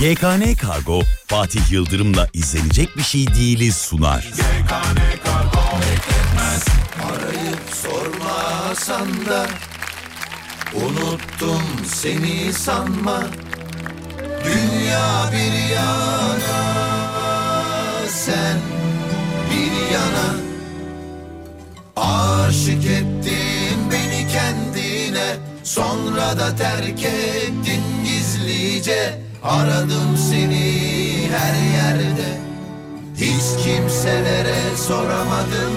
GKN Kargo, Fatih Yıldırım'la izlenecek bir şey değiliz sunar. GKN Kargo bekletmez, arayıp sormasan da, unuttum seni sanma, dünya bir yana, sen bir yana, aşık ettin beni kendine, sonra da terk ettin gizlice. Aradım seni her yerde, hiç kimselere soramadım.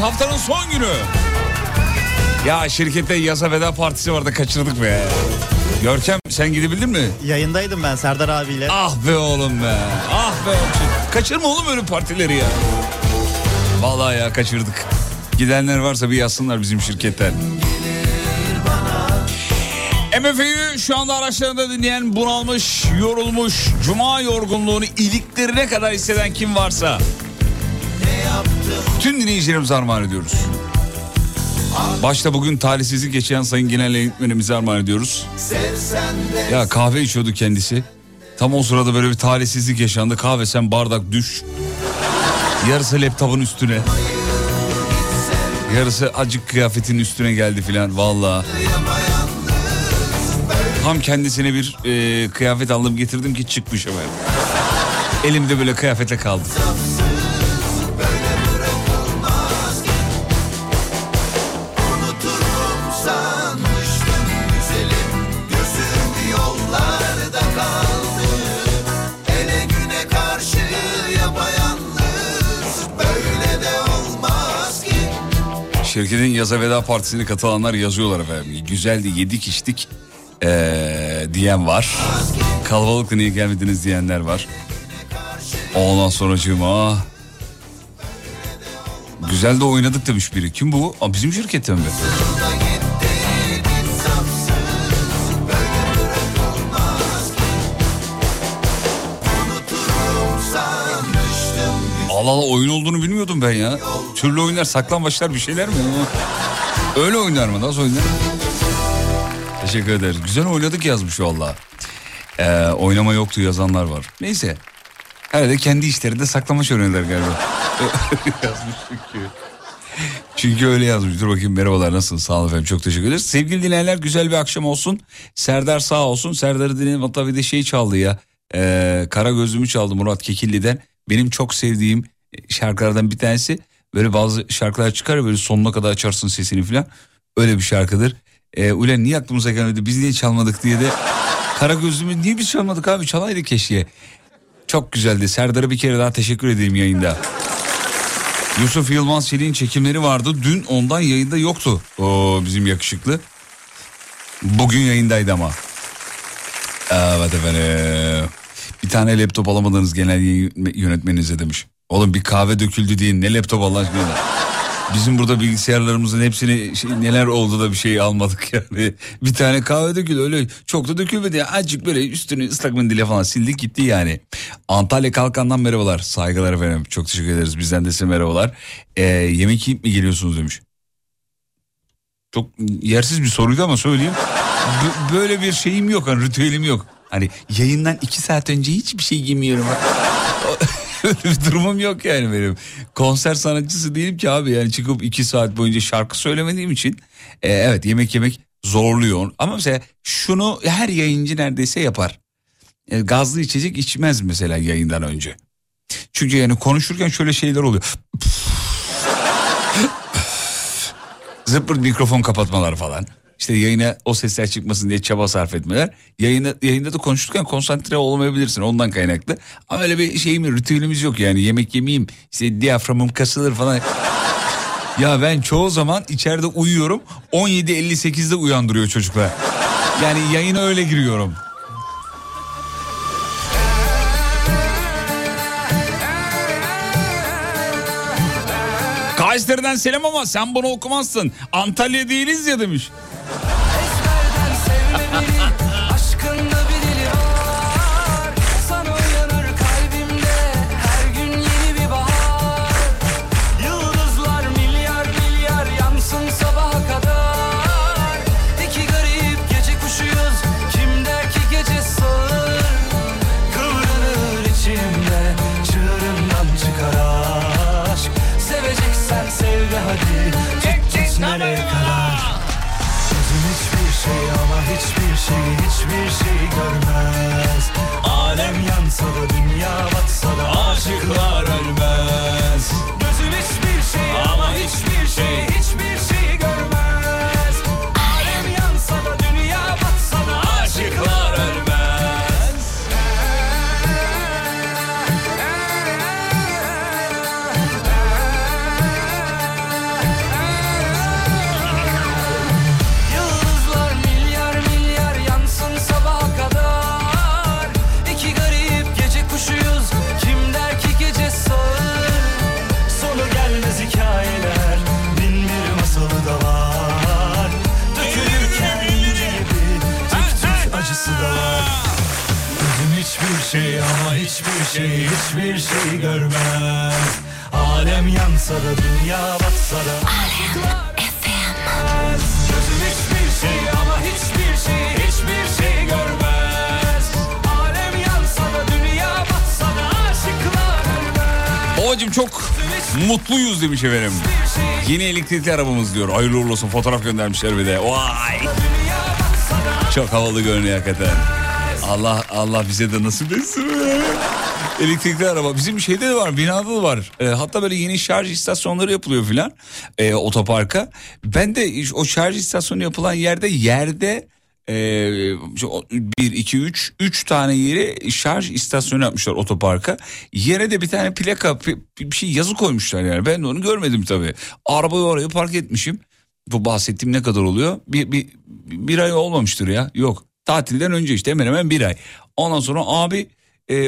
Haftanın son günü. Ya şirkette yaza veda partisi vardı, kaçırdık be. Görkem, sen gidebildin mi? Yayındaydım ben Serdar abiyle. Ah be oğlum be. Ah be oğlum. Kaçırma oğlum öyle partileri ya. Vallahi ya kaçırdık. Gidenler varsa bir yazsınlar bizim şirketten. MF'yi şu anda araçlarında dinleyen, bunalmış, yorulmuş, cuma yorgunluğunu iliklerine kadar hisseden kim varsa... Tüm dinleyicilerimize armağan ediyoruz. Başta bugün talihsizlik geçen Sayın Genel Eğitmenimize armağan ediyoruz. Ya kahve içiyordu kendisi. Tam o sırada böyle bir talihsizlik yaşandı. Kahve sen bardak düş. Yarısı laptopun üstüne. Yarısı acık kıyafetin üstüne geldi filan. Vallahi. Tam kendisine bir kıyafet aldım getirdim ki çıkmış hemen. Elimde böyle kıyafetle kaldı. Şirketin yaza veda partisine katılanlar yazıyorlar efendim. Güzeldi, yedik içtik diyen var. Kalabalıkla niye gelmediniz diyenler var. Ondan sonra cuma. Güzel de oynadık demiş biri. Kim bu? Aa, bizim şirketten mi? Valla oyun olduğunu bilmiyordum ben ya. Türlü oyunlar, saklambaçlar bir şeyler mi? Öyle oynar mı? Nasıl oynar? Teşekkür ederiz. Güzel oynadık yazmış valla. Oynama yoktu yazanlar var. Neyse. Herhalde kendi işlerinde saklamaç oynuyorlar galiba. Yazmış çünkü. Çünkü öyle yazmış. Dur bakayım, merhabalar, nasılsınız? Sağ olun efendim, çok teşekkür ederiz. Sevgili dinleyenler, güzel bir akşam olsun. Serdar sağ olsun. Serdar'ı dinleyelim. Tabii de şey çaldı ya. Kara Gözlüm'ü çaldı Murat Kekilli'den. Benim çok sevdiğim şarkılardan bir tanesi. Böyle bazı şarkılar çıkar ya, böyle sonuna kadar açarsın sesini falan. Öyle bir şarkıdır. Ulan niye aklımıza gelmedi, biz niye çalmadık diye de. Kara Gözlüm'ü niye biz çalmadık abi, çalaydı keşke. Çok güzeldi. Serdar'a bir kere daha teşekkür edeyim yayında. Yusuf Yılmaz Çelik'in çekimleri vardı. Dün ondan yayında yoktu. Oo, bizim yakışıklı. Bugün yayındaydı ama. Evet efendim. Bir tane laptop alamadınız genel yönetmeninize demiş. Oğlum bir kahve döküldü diye ne laptop Allah aşkına. Bizim burada bilgisayarlarımızın hepsini neler oldu da bir şey almadık yani. Bir tane kahve döküldü, öyle çok da dökülmedi ya. Azıcık böyle üstünü ıslak mendile falan sildik gitti yani. Antalya Kalkan'dan merhabalar, saygılar efendim, çok teşekkür ederiz, bizden de size merhabalar. Yemek yiyip mi geliyorsunuz demiş. Çok yersiz bir soruydu ama söyleyeyim. Böyle bir şeyim yok hani, ritüelim yok. Hani yayından 2 saat önce hiçbir şey giymiyorum. Öyle bir durumum yok yani benim. Konser sanatçısı değilim ki abi yani, çıkıp 2 saat boyunca şarkı söylemediğim için. Evet, yemek zorluyor. Ama mesela şunu her yayıncı neredeyse yapar. Gazlı içecek içmez mesela yayından önce. Çünkü yani konuşurken şöyle şeyler oluyor. Zıpırt mikrofon kapatmalar falan. İşte yayına o sesler çıkmasın diye çaba sarf etmeler. Yayında da konuşurken konsantre olamayabilirsin, ondan kaynaklı. Ama öyle bir şeyimiz, ritüelimiz yok yani. Yemek yemeyeyim, işte diyaframım kasılır falan. Ya ben çoğu zaman içeride uyuyorum, 17.58'de uyandırıyor çocuklar. Yani yayına öyle giriyorum. Kayseri'den selam ama sen bunu okumazsın. Antalya değiliz ya demiş. Hiçbir şey görmez. Alem yansa da dünya batsa da aşıklar ölmez. Gözüm hiçbir şey ama hiçbir şey, hiçbir şey görmez. Alem yansa da dünya batsa da aşıklar ölmez. Şey ama hiçbir şey, hiçbir şey görmez. Alem yansa da dünya batsa da Alem FM. Gözüm hiçbir şey ama hiçbir şey, hiçbir şey görmez. Alem yansa da dünya batsa da aşıklar ölmez. Babacığım çok mutluyuz demiş efendim. Yeni elektrikli arabamız diyor. Hayırlı uğurlu olsun, fotoğraf göndermişler bir de. Vay. Çok havalı görünüyor hakikaten. Allah bize de nasip etsin. Elektrikli araba. Bizim şeyde de var, binada da var. Hatta böyle yeni şarj istasyonları yapılıyor filan otoparka. Ben de o şarj istasyonu yapılan yerde 1, 2, 3, 3 tane yere şarj istasyonu yapmışlar otoparka. Yere de bir tane plaka bir şey yazı koymuşlar yani. Ben de onu görmedim tabii. Arabayı oraya park etmişim. Bu bahsettiğim ne kadar oluyor? Bir ay olmamıştır ya. Yok. Tatilden önce işte hemen hemen 1 ay. Ondan sonra abi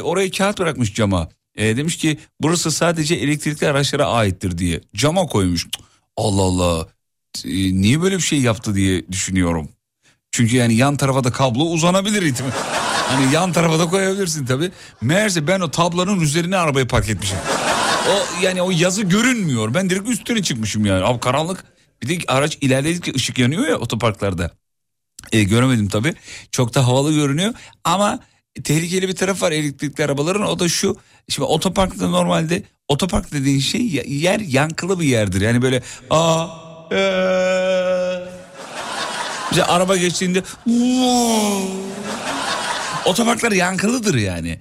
oraya kağıt bırakmış cama. Demiş ki burası sadece elektrikli araçlara aittir diye. Cama koymuş. Allah Allah. Niye böyle bir şey yaptı diye düşünüyorum. Çünkü yani yan tarafa da kablo uzanabilir. Hani yan tarafa da koyabilirsin tabii. Meğerse ben o tablanın üzerine arabayı park etmişim. O yazı görünmüyor. Ben direkt üstüne çıkmışım yani. Abi karanlık. Bir de araç ilerledikçe ışık yanıyor ya otoparklarda. Göremedim tabii. Çok da havalı görünüyor ama tehlikeli bir taraf var elektrikli arabaların, o da şu: şimdi otoparkta normalde otopark dediğin şey yer yankılı bir yerdir. Yani böyle işte araba geçtiğinde otoparklar yankılıdır yani.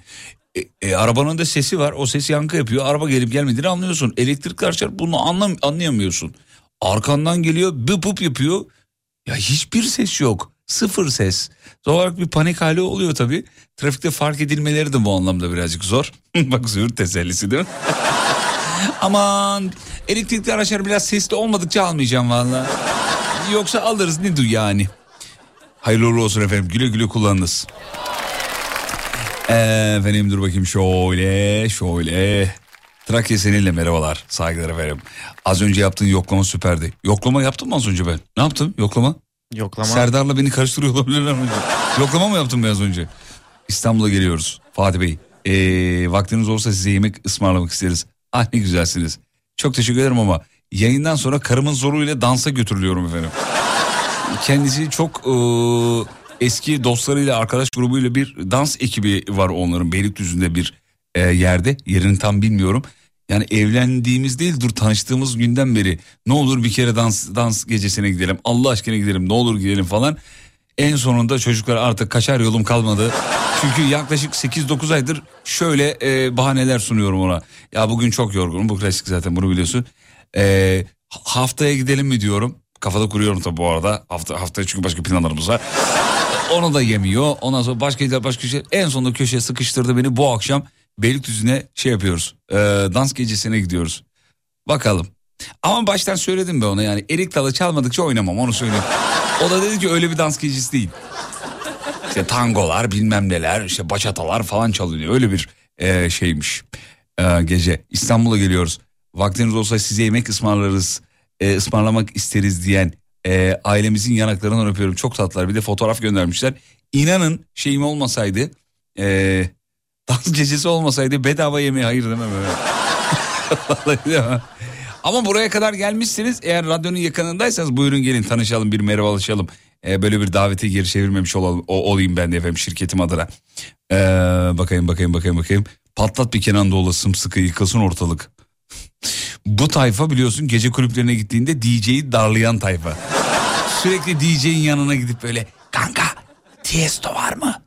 Arabanın da sesi var, o ses yankı yapıyor, araba gelip gelmediğini anlıyorsun. Elektrikli araçlar bunu anlayamıyorsun. Arkandan geliyor, bıp bıp yapıyor. Ya hiçbir ses yok. Sıfır ses. Doğal olarak bir panik hali oluyor tabii. Trafikte fark edilmeleri de bu anlamda birazcık zor. Bak züğürt tesellisi değil mi? Aman elektrikli araçlar biraz sesli olmadıkça almayacağım vallahi. Yoksa alırız ne du yani. Hayırlı olsun efendim, güle güle kullanınız. Efendim dur bakayım şöyle. Trakya seninle, merhabalar, saygılar efendim. Az önce yaptığın yoklama süperdi. Yoklama yaptım mı az önce ben? Ne yaptım yoklama? Yoklama. Serdar'la beni karıştırıyor olabilirler mi? Yoklama mı yaptım ben az önce? İstanbul'a geliyoruz Fatih Bey. Vaktiniz olursa size yemek ısmarlamak isteriz. Ah ne güzelsiniz. Çok teşekkür ederim ama yayından sonra karımın zoruyla dansa götürülüyorum efendim. Kendisi çok eski dostlarıyla, arkadaş grubuyla bir dans ekibi var onların. Beylikdüzü'nde bir yerde. Yerini tam bilmiyorum. Yani evlendiğimiz değil, dur tanıştığımız günden beri ne olur bir kere dans gecesine gidelim. Allah aşkına gidelim, ne olur gidelim falan. En sonunda çocuklar artık kaçar yolum kalmadı. Çünkü yaklaşık 8-9 aydır şöyle bahaneler sunuyorum ona. Ya bugün çok yorgunum, bu klasik zaten, bunu biliyorsun. Haftaya gidelim mi diyorum. Kafada kuruyorum tabii bu arada. Haftaya çünkü başka planlarımız var. Onu da yemiyor. Ondan sonra başka şey. En sonunda köşeye sıkıştırdı beni, bu akşam Beylikdüzü'ne şey yapıyoruz. Dans gecesine gidiyoruz. Bakalım. Ama baştan söyledim ben ona, yani erik dalı çalmadıkça oynamam, onu söyleyeyim. O da dedi ki öyle bir dans gecesi değil. İşte tangolar bilmem neler, işte bachatalar falan çalınıyor. Öyle bir şeymiş gece. İstanbul'a geliyoruz. Vaktiniz olsa size yemek ısmarlarız, ısmarlamak isteriz diyen ailemizin yanaklarından öpüyorum. Çok tatlılar, bir de fotoğraf göndermişler. İnanın şeyim olmasaydı, dans gecesi olmasaydı bedava yemeği hayır demem. Ama buraya kadar gelmişsiniz. Eğer radyonun yakınındaysanız buyurun gelin, tanışalım, bir merhabalaşalım. Böyle bir daveti geri çevirmemiş olayım ben de efendim, şirketim adına. Bakayım. Patlat bir Kenan Doğulu, sımsıkı yıkılsın ortalık. Bu tayfa biliyorsun gece kulüplerine gittiğinde DJ'yi darlayan tayfa. Sürekli DJ'in yanına gidip böyle, kanka Tiesto var mı?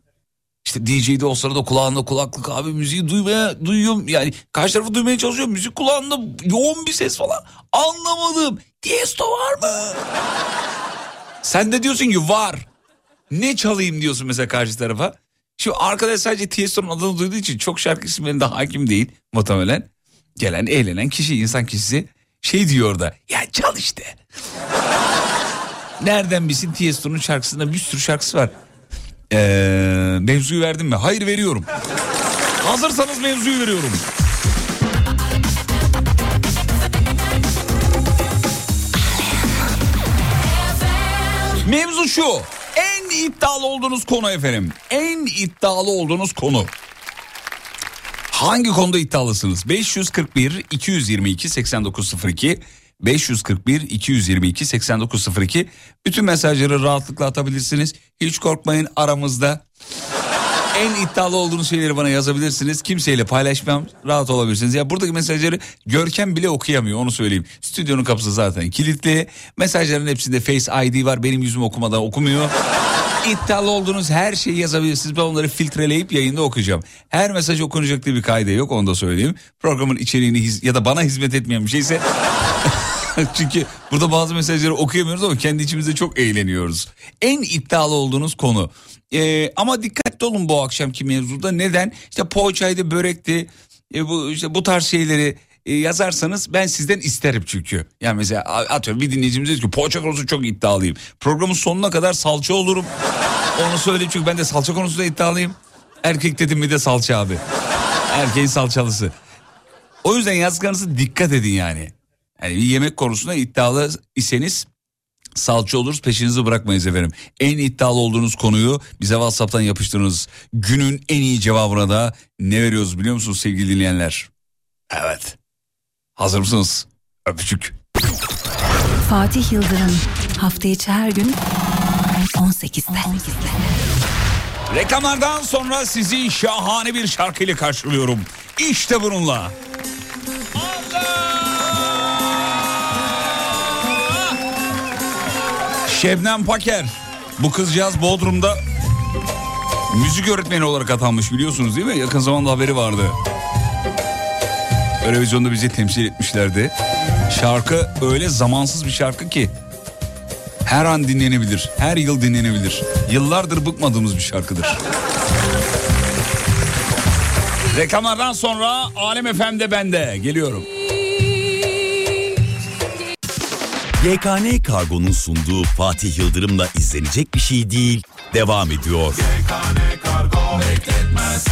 İşte DJ'de o sırada kulağında kulaklık, abi müziği duyuyorum yani, karşı tarafı duymaya çalışıyorum, müzik kulağında yoğun bir ses falan, anlamadım. Tiesto var mı? Sen de diyorsun ki var. Ne çalayım diyorsun mesela karşı tarafa. Şimdi arkadaş sadece Tiesto'nun adını duyduğu için çok şarkı isimlerinde hakim değil muhtemelen. Gelen eğlenen kişi, insan kişisi şey diyor da, ya çal işte. Nereden bilsin Tiesto'nun şarkısında bir sürü şarkısı var. Mevzuyu verdim mi? Hayır veriyorum. Hazırsanız mevzuyu veriyorum. Mevzu şu: en iddialı olduğunuz konu efendim. En iddialı olduğunuz konu. Hangi konuda iddialısınız? 541-222-8902 541-222-8902. Bütün mesajları rahatlıkla atabilirsiniz. Hiç korkmayın, aramızda. En iddialı olduğunuz şeyleri bana yazabilirsiniz. Kimseyle paylaşmam, rahat olabilirsiniz. Ya buradaki mesajları Görkem bile okuyamıyor, onu söyleyeyim. Stüdyonun kapısı zaten kilitli. Mesajların hepsinde Face ID var. Benim yüzüm okumadan okumuyor. İddialı olduğunuz her şeyi yazabilirsiniz. Ben onları filtreleyip yayında okuyacağım. Her mesaj okunacak diye bir kaide yok, onu da söyleyeyim. Programın içeriğini ya da bana hizmet etmeyen bir şeyse... Çünkü burada bazı mesajları okuyamıyoruz ama kendi içimizde çok eğleniyoruz. En iddialı olduğunuz konu. Ama dikkatli olun bu akşamki mevzuda. Neden? İşte poğaçaydı, börekti, bu tarz şeyleri yazarsanız ben sizden isterim çünkü. Yani mesela atıyorum bir dinleyicimiz diyor ki poğaça konusu çok iddialıyım. Programın sonuna kadar salça olurum. Onu söyleyeyim çünkü ben de salça konusunda iddialıyım. Erkek dedim mi de salça abi. Erkeğin salçalısı. O yüzden yazdıklarınızı dikkat edin yani. Yani bir yemek konusunda iddialı iseniz salça oluruz, peşinizi bırakmayız efendim. En iddialı olduğunuz konuyu bize WhatsApp'tan yapıştırınız. Günün en iyi cevabına da ne veriyoruz biliyor musunuz sevgili dinleyenler? Evet. Hazır mısınız? Öpücük. Fatih Yıldırım hafta içi her gün 18'de. Reklamlardan sonra sizi şahane bir şarkıyla karşılıyorum. İşte bununla. Şebnem Peker. Bu kızcağız Bodrum'da müzik öğretmeni olarak atanmış, biliyorsunuz değil mi? Yakın zamanda haberi vardı. Televizyonda bizi temsil etmişlerdi. Şarkı öyle zamansız bir şarkı ki her an dinlenebilir, her yıl dinlenebilir. Yıllardır bıkmadığımız bir şarkıdır. Reklamlardan sonra Alem FM'de bende geliyorum. GKN Kargo'nun sunduğu Fatih Yıldırım'la izlenecek bir şey değil, devam ediyor. GKN Kargo bekletmez.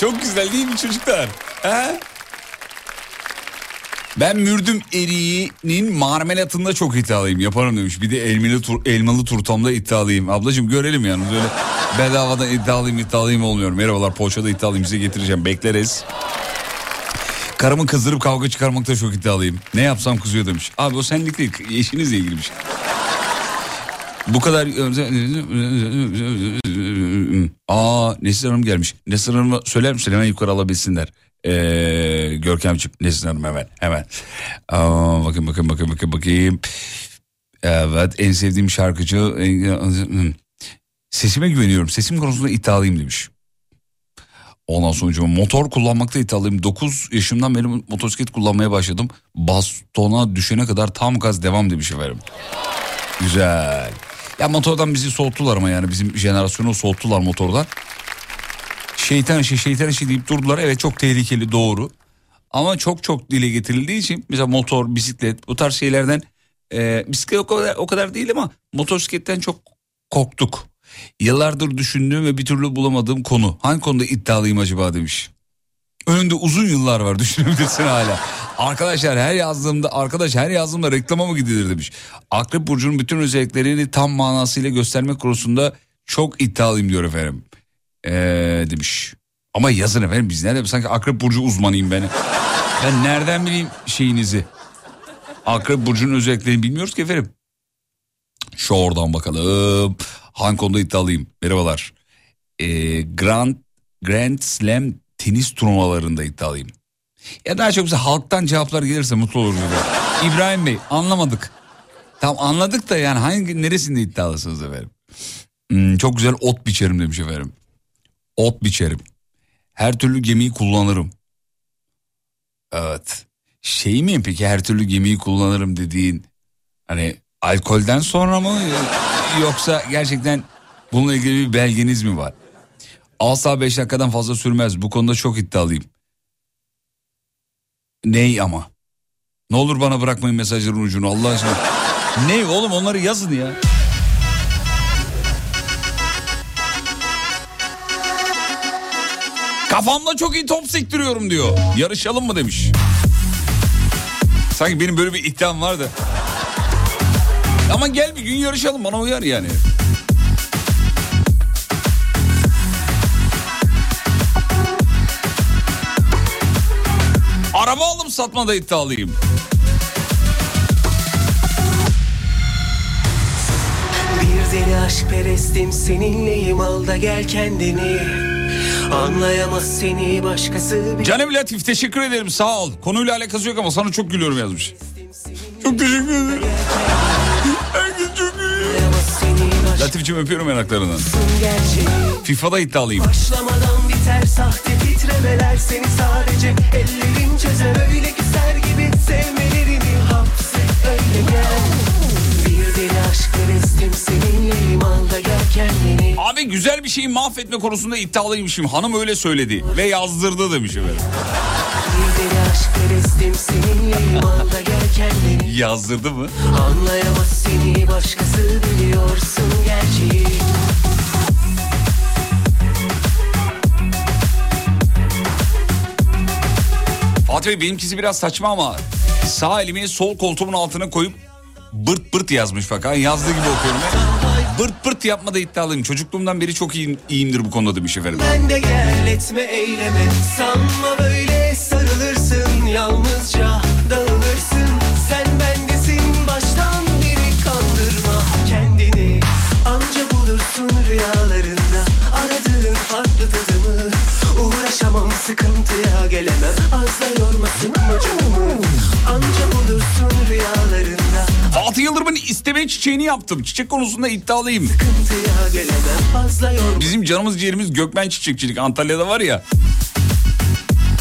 Çok güzel değil mi çocuklar? He? Ben mürdüm eriğinin marmelatında çok iddialıyım. Yaparım demiş. Bir de elmalı turtamda iddialıyım. Ablacığım görelim yani. Böyle bedavadan iddialıyım olmuyor. Merhabalar, poğaçada iddialıyım, size getireceğim. Bekleriz. Karımı kızdırıp kavga çıkarmakta çok iddialıyım. Ne yapsam kızıyor demiş. Abi o senlik değil. Eşinizle ilgili bir şey. Bu kadar... Nesil Hanım gelmiş. Nesil Hanım'a söyler misin? Hemen yukarı alabilsinler. Görkemciğim, Nesil Hanım hemen. Bakayım. Evet, en sevdiğim şarkıcı. Sesime güveniyorum. Sesim konusunda iddialıyım demiş. Ondan sonra motor kullanmakta iddialıyım. 9 yaşımdan beri motosiklet kullanmaya başladım. Bastona düşene kadar tam gaz devam demiş efendim. Güzel. Ya motordan bizi soğuttular ama yani bizim jenerasyonu soğuttular motordan. Şeytan işi deyip durdular. Evet, çok tehlikeli, doğru. Ama çok dile getirildiği için mesela motor, bisiklet, bu tarz şeylerden bisiklet o kadar değil ama motosikletten çok korktuk. Yıllardır düşündüğüm ve bir türlü bulamadığım konu. Hangi konuda iddialıyım acaba demiş. Önünde uzun yıllar var, düşünebilirsin hala. Arkadaş her yazdığımda reklama mı gidilir demiş. Akrep Burcu'nun bütün özelliklerini tam manasıyla göstermek konusunda çok iddialıyım diyor efendim. Demiş. Ama yazın efendim, biz nerede? Sanki Akrep Burcu uzmanıyım ben. Ben nereden bileyim şeyinizi? Akrep Burcu'nun özelliklerini bilmiyoruz ki efendim. Şu oradan bakalım. Hangi konuda iddialıyım? Merhabalar. Grand Slam tenis turnuvalarında iddialıyım. Ya daha çok bize halktan cevaplar gelirse mutlu oluruz. İbrahim Bey, anlamadık. Tam anladık da yani hangi neresinde iddialısınız efendim? Çok güzel ot biçerim demiş efendim. Ot biçerim. Her türlü gemiyi kullanırım. Evet. Şey miyim peki, her türlü gemiyi kullanırım dediğin hani alkolden sonra mı yoksa gerçekten bununla ilgili bir belgeniz mi var? Asla 5 dakikadan fazla sürmez. Bu konuda çok iddialıyım. Ney ama? Ne olur bana bırakmayın mesajların ucunu Allah aşkına. Ney oğlum, onları yazın ya. Kafamla çok iyi top sektiriyorum diyor. Yarışalım mı demiş. Sanki benim böyle bir iddiam vardı. Ama gel bir gün yarışalım, bana uyar yani. Araba aldım satmada iddialıyım. Bir deli aşkperestim, seninleyim, al da gel kendini. Anlayamaz seni başkası. Canım Latif, teşekkür ederim, sağ ol. Konuyla alakası yok ama sana çok gülüyorum yazmış. Çok teşekkür ederim. Latif'ciğim, öpüyorum yanaklarından. FIFA'da iddialıyım. Başlamadan biter sahte titremeler, seni sadece ellerim çözer, öyle keser gibi sevmelerini hapse, öyle gel. Bir deli aşklar estim, seninle limanla gel kendini. Abi güzel bir şeyi mahvetme konusunda iddialıymışım. Hanım öyle söyledi ve yazdırdı demiş efendim. Bir deli aşklar estim, seninle limanla gel kendini. Yazdırdı mı? Anlayamaz seni başkası, biliyorsun gerçeği. Fatih Bey, benimkisi biraz saçma ama sağ elimi sol koltuğumun altına koyup bırt bırt yazmış, fakat yazdığı gibi okuyorum. Bırt bırt yapmada iddialıyım. Çocukluğumdan beri çok iyiyimdir bu konuda demiş efendim. Ben de gel etme eyleme, sanma böyle sarılırsın, yalnızca dağılırsın. Sen bendesin baştan beri, kandırma kendini. Anca bulursun rüyalarında aradığın farklı tadımı. Uğraşamam sıkıntıya, gelemem, az da yormasın mı canımı, anca bulursun rüyalarında. Fatih Yıldırım'ın isteme çiçeğini yaptım, çiçek konusunda iddialıyım. Sıkıntıya gelemem, az da yormasın. Bizim canımız ciğerimiz Gökmen Çiçekçilik, Antalya'da var ya.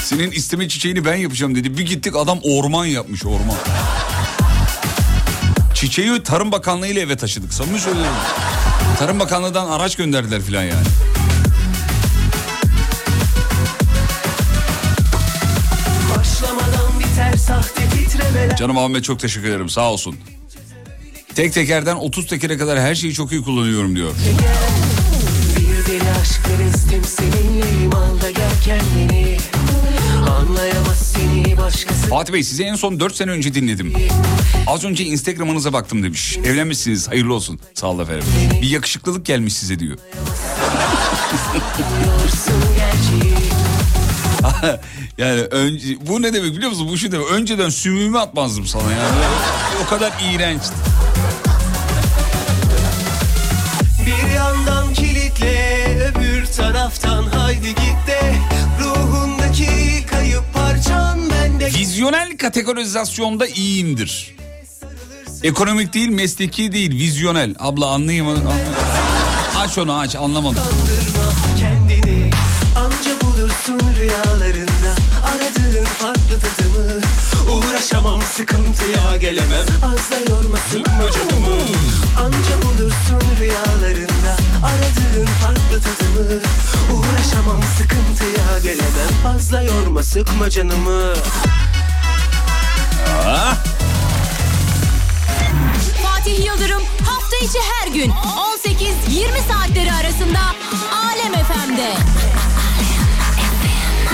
Senin isteme çiçeğini ben yapacağım dedi, bir gittik adam orman yapmış, orman. Çiçeği Tarım Bakanlığı ile eve taşıdık, samimi söylüyorum. Tarım Bakanlığı'dan araç gönderdiler filan yani. Canım Ahmet, çok teşekkür ederim, sağ olsun. Tek tekerden 30 tekere kadar her şeyi çok iyi kullanıyorum diyor. Bir deli aşklar estim, seninleyim, al da gel kendini. Anlayamaz seni başkası. Fatih Bey, sizi en son 4 sene önce dinledim. Az önce Instagram'ınıza baktım demiş. Evlenmişsiniz, hayırlı olsun. Sağ olun efendim. Bir yakışıklılık gelmiş size diyor. Yani önce, bu ne demek biliyor musun? Bu şu demek. Önceden sümüğümü atmazdım sana yani. O kadar iğrençti. Bir yandan kilitle, öbür taraftan haydi git de ruhundaki kayıp parçan bende. Vizyonel kategorizasyonda iyiyimdir. Ekonomik değil, mesleki değil, vizyonel. Abla anlayamadım. Aç onu, aç, anlamadım. Rüyalarında aradığın farklı tadımı, uğraşamam sıkıntıya, gelemem, az da yormasın canımı, anca bulursun rüyalarında aradığın farklı tadımı, uğraşamam sıkıntıya, gelemem, az da yorma, sıkma canımı. Aa. Fatih Yıldırım hafta içi her gün 18-20 saatleri arasında Alem FM'de.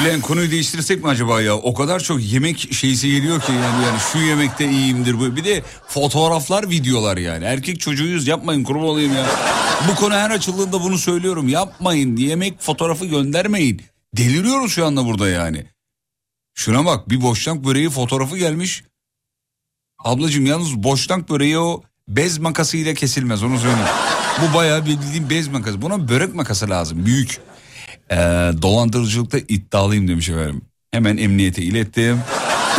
Gülen, konuyu değiştirsek mi acaba ya? O kadar çok yemek şeysi geliyor ki yani şu yemekte iyiyimdir bu. Bir de fotoğraflar, videolar yani. Erkek çocuğuyuz, yapmayın kurban olayım ya. Bu konu her açıldığında bunu söylüyorum. Yapmayın, yemek fotoğrafı göndermeyin. Deliriyoruz şu anda burada yani. Şuna bak, bir boşnak böreği fotoğrafı gelmiş. Ablacığım yalnız boşnak böreği o bez makasıyla kesilmez, onu söyleyeyim. Bu bayağı bildiğim bez makası. Buna börek makası lazım, büyük. Dolandırıcılıkta iddialıyım demiş efendim. Hemen emniyete ilettim.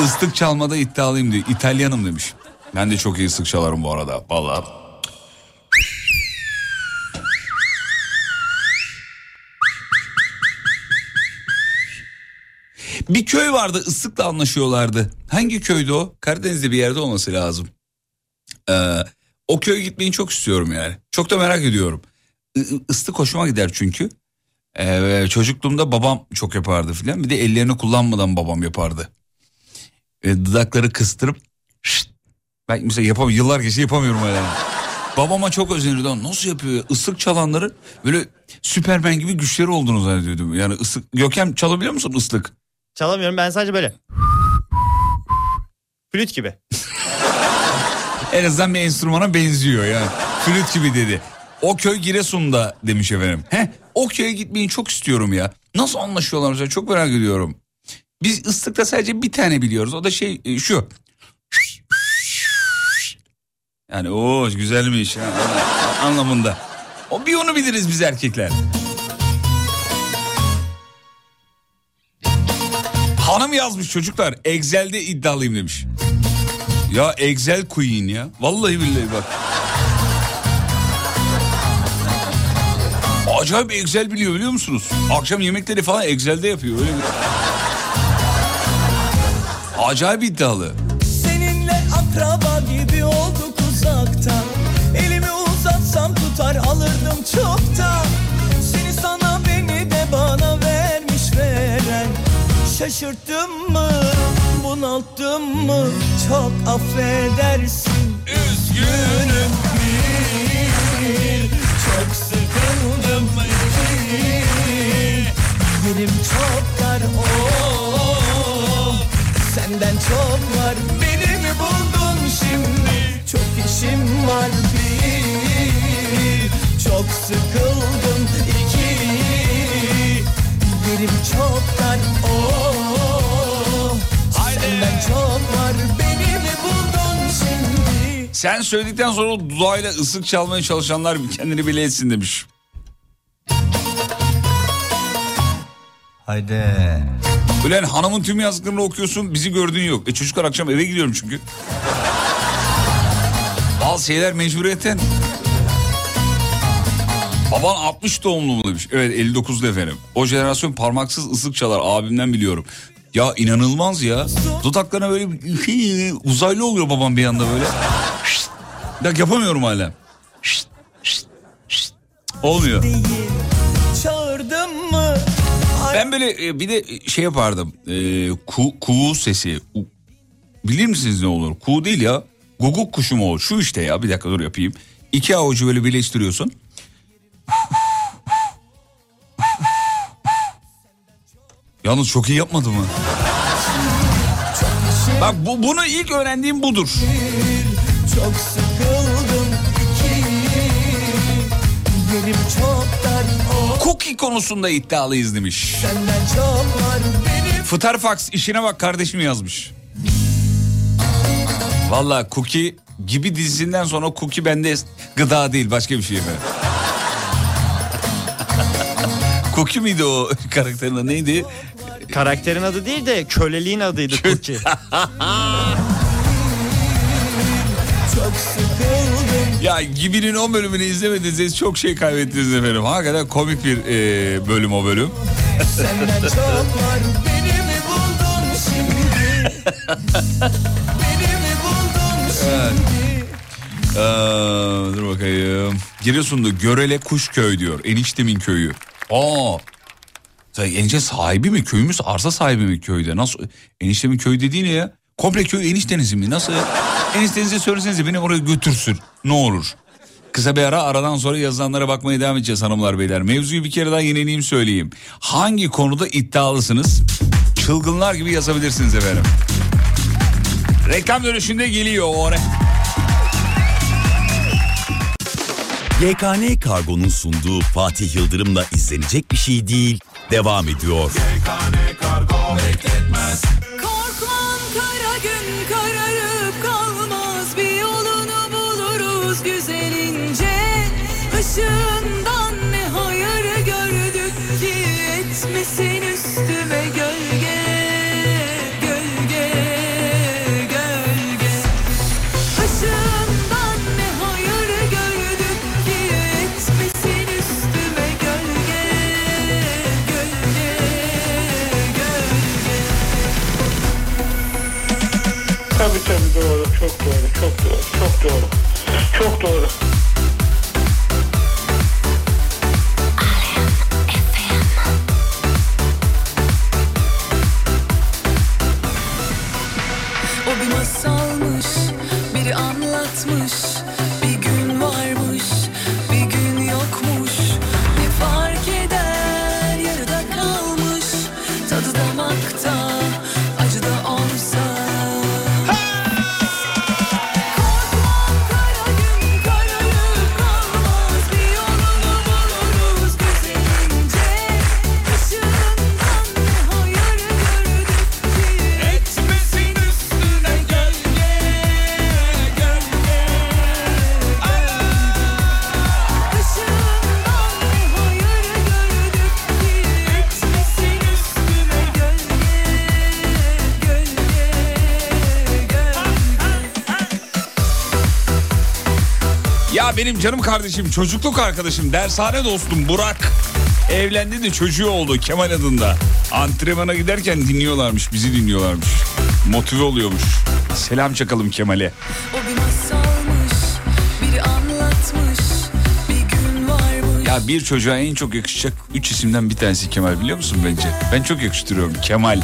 Islık çalmada iddialıyım diyor. İtalyanım demiş. Ben de çok iyi ıslık çalarım bu arada. Vallahi. Bir köy vardı, ıslıkla anlaşıyorlardı. Hangi köydü o? Karadeniz'de bir yerde olması lazım. O köye gitmeyi çok istiyorum yani. Çok da merak ediyorum. Islık hoşuma gider çünkü. Çocukluğumda babam çok yapardı filan. Bir de ellerini kullanmadan babam yapardı. Dudakları kıstırıp şşt, ben mesela yapamıyorum. Yıllar geçti yapamıyorum hala. Babama çok özenirdim. Nasıl yapıyor ya? Islık çalanları böyle Süpermen gibi güçleri olduğunu zannediyordum. Yani ıslık. Gökhem, çalabiliyor musun ıslık? Çalamıyorum, ben sadece böyle. Flüt gibi. En azından bir enstrümana benziyor yani. Flüt gibi dedi. O köy Giresun'da demiş efendim. Heh, o köye gitmeyi çok istiyorum ya. Nasıl anlaşıyorlar mesela, çok merak ediyorum. Biz ıslıkta sadece bir tane biliyoruz. O da şey şu. Yani o güzelmiş anlamında. O bir onu biliriz biz erkekler. Hanım yazmış çocuklar. Excel'de iddialıyım demiş. Ya Excel Queen ya. Vallahi billahi bak. Acayip Excel biliyor, biliyor musunuz? Akşam yemekleri falan Excel'de yapıyor. Öyle mi? Acayip iddialı. Seninle akraba gibi olduk uzaktan. Elimi uzatsam tutar alırdım çoktan. Seni sana beni de bana vermiş veren. Şaşırttım mı? Bunalttım mı? Çok affedersin. Üzgünüm değil. Çok sıkıldım değil. Benim çok dar senden çok var. Beni mi buldun şimdi? Çok işim var değil. Çok sıkıldım iki. Benim çok dar senden çok var. Beni mi buldun şimdi? Sen söyledikten sonra dudağıyla ıslık çalmaya çalışanlar kendini bile etsin demiş. Haydi. Ulan hanımın tüm yazdıklarını okuyorsun, bizi gördüğün yok. Çocuklar akşam eve gidiyorum çünkü. Bazı şeyler mecburiyetten. Baban 60 doğumlu mu demiş. Evet 59'lu efendim. O jenerasyon parmaksız ıslık çalar, abimden biliyorum. Ya inanılmaz ya. Dudaklarına böyle uzaylı oluyor babam bir anda böyle. Şşt. Bak yapamıyorum hala. Şşt, şşt, şşt. Olmuyor. Ben böyle bir de şey yapardım. Kuğu sesi. Bilir misiniz ne olur? Kuğu değil ya. Guguk kuşu mu olur? Şu işte ya. Bir dakika dur yapayım. İki avucu böyle birleştiriyorsun. Yalnız çok iyi yapmadı mı? Bak bunu ilk öğrendiğim budur. Çok sıkıldım iki. Çok dar, Kuki konusunda iddialıyız demiş. Fıtar Fax işine bak kardeşim yazmış. Vallahi Kuki gibi dizisinden sonra Kuki bende gıda değil başka bir şey efendim. Kuki miydi o karakterin adı, neydi? Karakterin adı değil de köleliğin adıydı Kuki. Ya Gibi'nin 10 bölümünü izlemediyseniz çok şey kaybettiniz efendim. Hakikaten komik bir bölüm o bölüm. Senden çok var, beni mi buldun şimdi? Beni mi buldun şimdi? Dur bakayım. Giresun'da Görele Kuşköy diyor. Eniştemin köyü. Aa. Enişte sahibi mi? Köyümüz arsa sahibi mi köyde? Nasıl? Eniştemin köyü dediği ne ya? Komple köy eniştenizin mi? Nasıl? Eniştenize söylesenize beni oraya götürsün. Ne olur. Kısa bir ara, aradan sonra yazılanlara bakmaya devam edeceğiz hanımlar beyler. Mevzuyu bir kere daha yenileyim söyleyeyim. Hangi konuda iddialısınız? Çılgınlar gibi yazabilirsiniz efendim. Reklam dönüşünde geliyor oraya. GKN Kargo'nun sunduğu Fatih Yıldırım'la izlenecek bir şey değil, devam ediyor. GKN Kargo bekletmez. Korkmam, kara gün kararıp kalmaz, bir yolunu buluruz güzelince. Işığından ne hayır gördük ki, etmesin üstüme gölge. Tabii doğru, çok doğru, çok doğru, çok doğru, çok doğru. O bir masalmış, biri anlatmış, bir gün varmış, bir gün yokmuş. Ne fark eder, yarıda kalmış, tadı damakta, acı da olsa. Benim canım kardeşim, çocukluk arkadaşım, dershane dostum Burak evlendi de çocuğu oldu, Kemal adında. Antrenmana giderken dinliyorlarmış, bizi dinliyorlarmış. Motive oluyormuş. Selam çakalım Kemal'e. Ya bir çocuğa en çok yakışacak 3 isimden bir tanesi Kemal, biliyor musun bence? Ben çok yakıştırıyorum Kemal.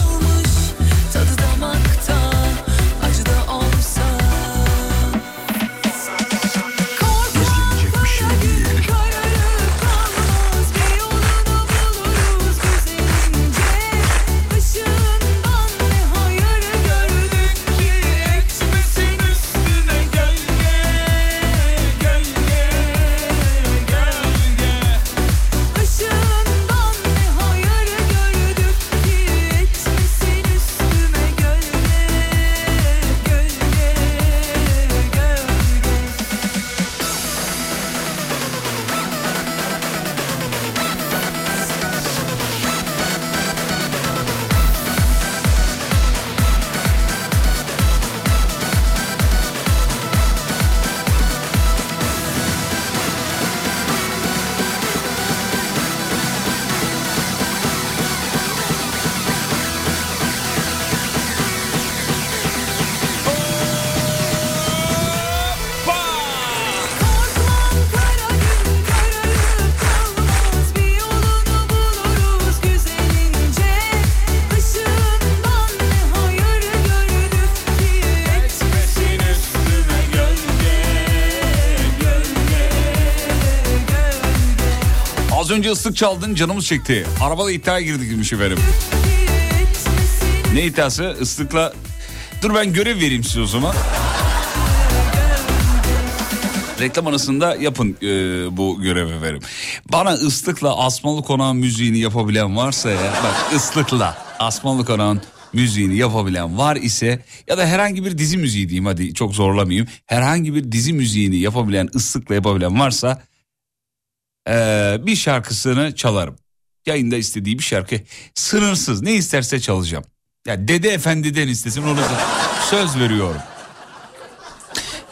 Önce ıslık çaldın, canımız çekti. Arabada iddiaya girdik efendim. Ne iddiası? Islıkla... Dur ben görev vereyim size o zaman. Reklam anasında yapın bu görevi efendim. Bana ıslıkla Asmalı Konağın müziğini yapabilen varsa ya... Bak ıslıkla Asmalı Konağın müziğini yapabilen var ise... Ya da herhangi bir dizi müziği diyeyim, hadi çok zorlamayayım. Herhangi bir dizi müziğini yapabilen, ıslıkla yapabilen varsa... bir şarkısını çalarım. Yayında istediği bir şarkı, sınırsız ne isterse çalacağım. Ya Dede Efendi'den istesin onu, söz veriyorum.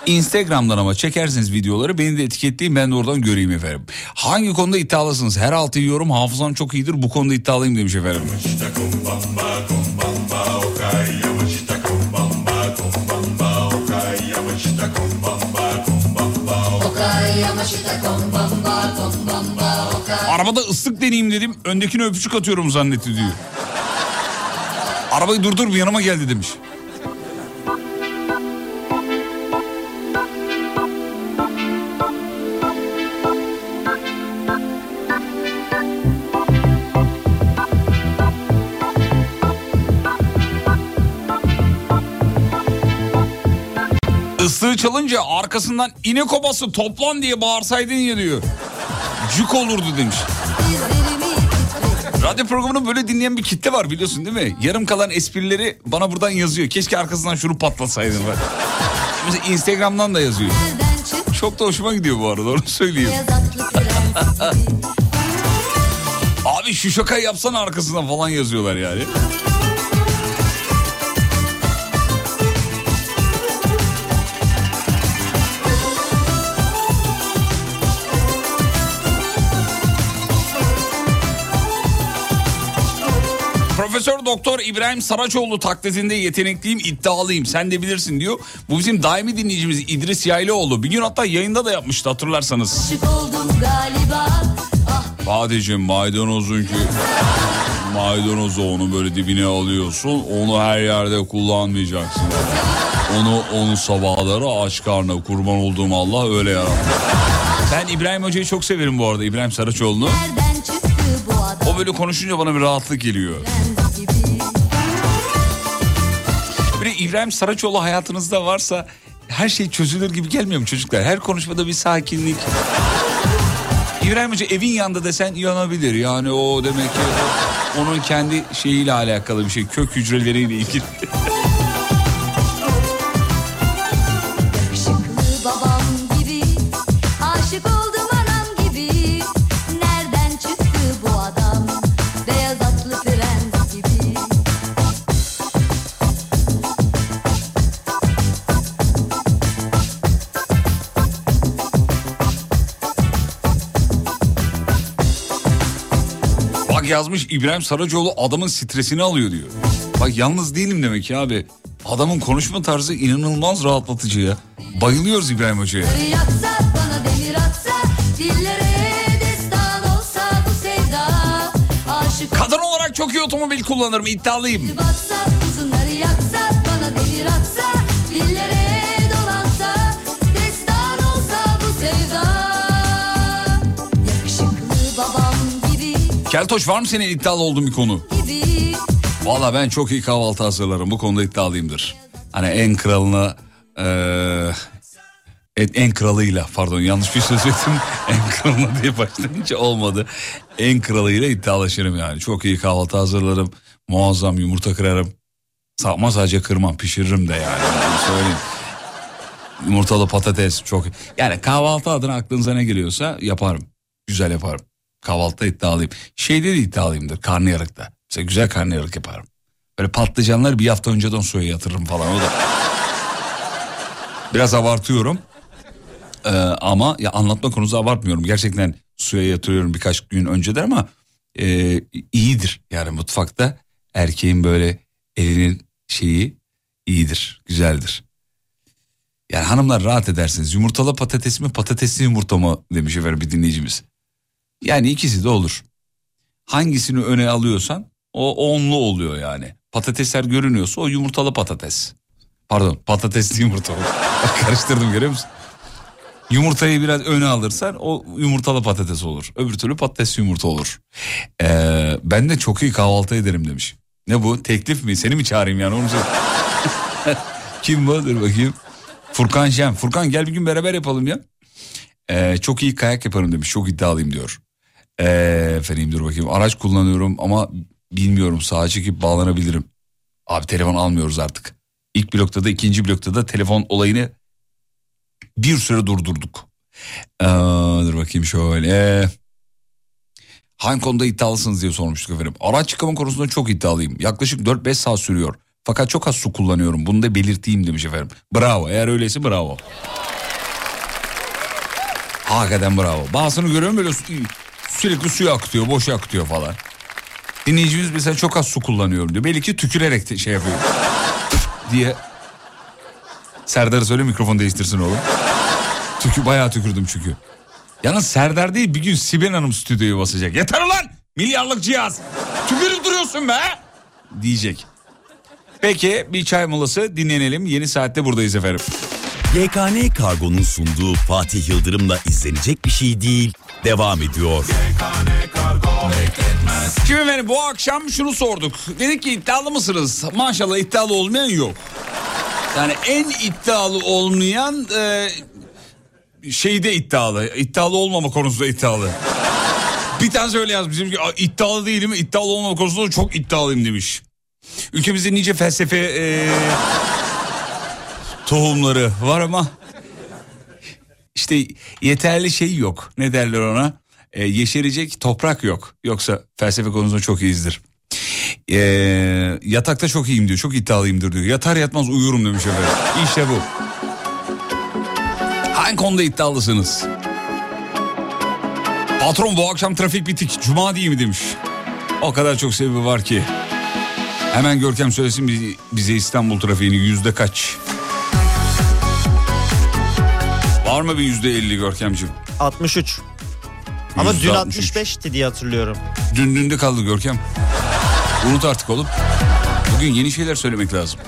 Instagram'dan ama çekersiniz videoları, beni de etiketleyin, ben de oradan göreyim efendim. Hangi konuda iddialısınız? Her altı yiyorum, hafızam çok iyidir, bu konuda iddialıyım demiş efendim. Arabada ıslık deneyeyim dedim, öndekine öpücük atıyorum zannetti diyor. Arabayı durdur, bir yanıma geldi demiş. Islığı çalınca arkasından inek obası toplan diye bağırsaydın ya diyor. Cuk olurdu demiş. Radyo programını böyle dinleyen bir kitle var biliyorsun değil mi? Yarım kalan esprileri bana buradan yazıyor. Keşke arkasından şunu patlatsaydın. Mesela Instagram'dan da yazıyor. Çok da hoşuma gidiyor bu arada, onu söyleyeyim. Abi şu şakayı yapsana arkasından falan yazıyorlar yani. Profesör Doktor İbrahim Saraçoğlu taklidinde yetenekliyim, iddialıyım, sen de bilirsin diyor. Bu bizim daimi dinleyicimiz İdris Yaylioğlu. Bir gün hatta yayında da yapmıştı hatırlarsanız. Fatih'cim maydanozun ki maydanozu onu böyle dibine alıyorsun. Onu her yerde kullanmayacaksın. Onu sabahları aç karnına, kurban olduğum Allah öyle yarattı. Ben İbrahim Hoca'yı çok severim bu arada, İbrahim Saraçoğlu'nu. O böyle konuşunca bana bir rahatlık geliyor. Böyle İbrahim Saraçoğlu hayatınızda varsa her şey çözülür gibi gelmiyor mu çocuklar? Her konuşmada bir sakinlik. İbrahim Hoca evin yanında desen yanabilir. Yani o demek ki onun kendi şeyiyle alakalı bir şey. Kök hücreleriyle ilgili. Yazmış İbrahim Saraçoğlu adamın stresini alıyor diyor. Bak yalnız değilim demek ki abi. Adamın konuşma tarzı inanılmaz rahatlatıcı ya. Bayılıyoruz İbrahim Hoca'ya. Kadın olarak çok iyi otomobil kullanırım, iddialıyım. Keltoş var mı senin iddialı olduğun bir konu? Valla ben çok iyi kahvaltı hazırlarım. Bu konuda iddialıyımdır. Hani en kralına... en kralıyla, pardon yanlış bir söz ettim. En kralına diye başlayınca olmadı. En kralıyla iddialaşırım yani. Çok iyi kahvaltı hazırlarım. Muazzam yumurta kırarım. Sapma sadece kırmam, pişiririm de yani. Söyleyeyim. Yumurtalı patates çok... Yani kahvaltı adına aklınıza ne geliyorsa yaparım. Güzel yaparım. Kahvaltıda iddialıyım. Şeyde de iddialıyımdır, karnıyarıkta. Mesela güzel karnıyarık yaparım. Böyle patlıcanları bir hafta önceden suya yatırırım falan. O da biraz abartıyorum. Ama ya anlatma konusu abartmıyorum. Gerçekten suya yatırıyorum birkaç gün önceden ama iyidir. Yani mutfakta erkeğin böyle elinin şeyi iyidir, güzeldir. Yani hanımlar rahat edersiniz. Yumurtalı patates mi, patatesli yumurta mı demiş efendim bir dinleyicimiz. Yani ikisi de olur. Hangisini öne alıyorsan o onlu oluyor yani. Patatesler görünüyorsa o yumurtalı patates. Pardon, patatesli yumurta. Bak karıştırdım, görüyor musun? Yumurtayı biraz öne alırsan o yumurtalı patates olur. Öbür türlü patatesli yumurta olur. Ben de çok iyi kahvaltı ederim demiş. Ne bu, teklif mi? Seni mi çağırayım yani? Onu kim bu? Dur bakayım. Furkan Şen. Furkan gel bir gün beraber yapalım ya. Çok iyi kayak yaparım demiş. Çok iddialıyım diyor. Efendim dur bakayım. Araç kullanıyorum ama bilmiyorum. Sağa çekip bağlanabilirim. Abi telefon almıyoruz artık. İlk blokta da ikinci blokta da telefon olayını bir süre durdurduk. Dur bakayım şöyle. Hangi konuda iddialısınız diye sormuştuk efendim. Araç çıkama konusunda çok iddialıyım. Yaklaşık 4-5 saat sürüyor. Fakat çok az su kullanıyorum. Bunu da belirteyim demiş efendim. Bravo. Eğer öyleyse bravo. Hakikaten bravo. Bazısını görüyorum böyle sürekli suyu akıtıyor, boş akıtıyor falan. Dinleyicimiz mesela çok az su kullanıyorum diyor. Belki tükürerek şey yapıyor diye. Serdar'a söyle mikrofonu değiştirsin oğlum. Bayağı tükürdüm çünkü. Yalnız Serdar değil, bir gün Sibel Hanım stüdyoya basacak. Yeter ulan! Milyarlık cihaz! Tükürüp duruyorsun be! Diyecek. Peki bir çay molası dinlenelim. Yeni saatte buradayız efendim. GKN Kargo'nun sunduğu Fatih Yıldırım'la izlenecek bir şey değil, devam ediyor. GKN Kargo bekletmez. Şimdi efendim bu akşam şunu sorduk. Dedik ki iddialı mısınız? Maşallah iddialı olmayan yok. Yani en iddialı olmayan şeyde iddialı. İddialı olmama konusunda iddialı. Bir tanesi öyle yazmış. İddialı değilim, iddialı olmama konusunda çok iddialıyım demiş. Ülkemizde nice felsefe tohumları var ama işte yeterli şey yok. Ne derler ona? Yeşerecek toprak yok. Yoksa felsefe konusunda çok iyizdir. Yatakta çok iyiyim diyor. Çok iddialıyımdır diyor. Yatar yatmaz uyurum demiş efendim. İşte bu. Hangi konuda iddialısınız? Patron bu akşam trafik bitik. Cuma değil mi demiş. O kadar çok sebebi var ki. Hemen Görkem söylesin bize İstanbul trafiğini yüzde kaç? Var mı bir %50 Görkemciğim? 63. Ama dün 65'ti diye hatırlıyorum. Dün de kaldı Görkem. Unut artık oğlum. Bugün yeni şeyler söylemek lazım.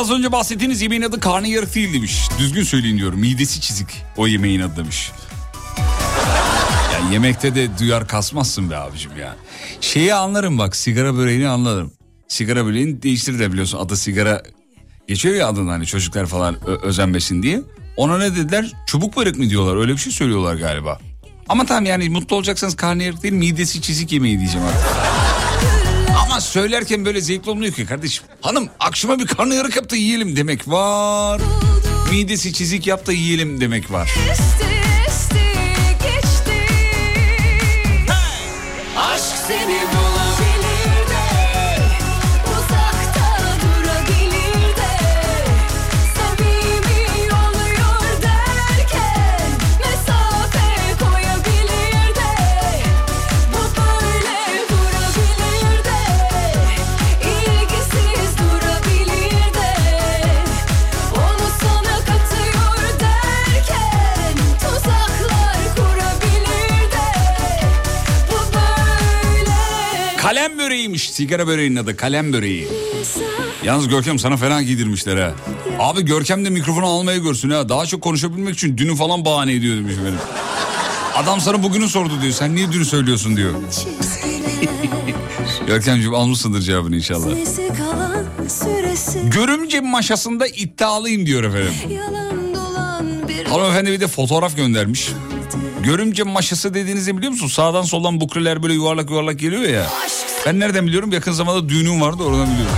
Az önce bahsettiğiniz yemeğin adı karnıyarık değil demiş. Düzgün söyleyin diyorum. Midesi çizik o yemeğin adı demiş. Yani yemekte de duyar kasmazsın be abicim ya. Şeyi anlarım bak, sigara böreğini anlarım. Sigara böreğini değiştir de biliyorsun. Adı sigara geçiyor ya adından, hani çocuklar falan özenmesin diye. Ona ne dediler? Çubuk börek mi diyorlar? Öyle bir şey söylüyorlar galiba. Ama tamam, yani mutlu olacaksanız karnıyarık değil, midesi çizik yemeği diyeceğim artık. Ama söylerken böyle zevkli olmuyor ki kardeşim. Hanım akşama bir karnıyarık yap da yiyelim demek var. Midesi çizik yap da yiyelim demek var. Kalem böreğiymiş. Sigara böreğinin adı kalem böreği. Yalnız Görkem sana fena giydirmişler ha. Abi Görkem de mikrofonu almaya görsün ha. Daha çok konuşabilmek için dünü falan bahane ediyor demiş benim. Adam sana bugünü sordu diyor. Sen niye dünü söylüyorsun diyor. Görkemciğim almışsındır cevabını inşallah. Görümce maşasında iddialıyım diyor efendim. Hanımefendi bir de fotoğraf göndermiş. Görümce maşası dediğinizi biliyor musun? Sağdan soldan bukreler böyle yuvarlak yuvarlak geliyor ya. Ben nereden biliyorum? Yakın zamanda düğünüm vardı, oradan biliyorum.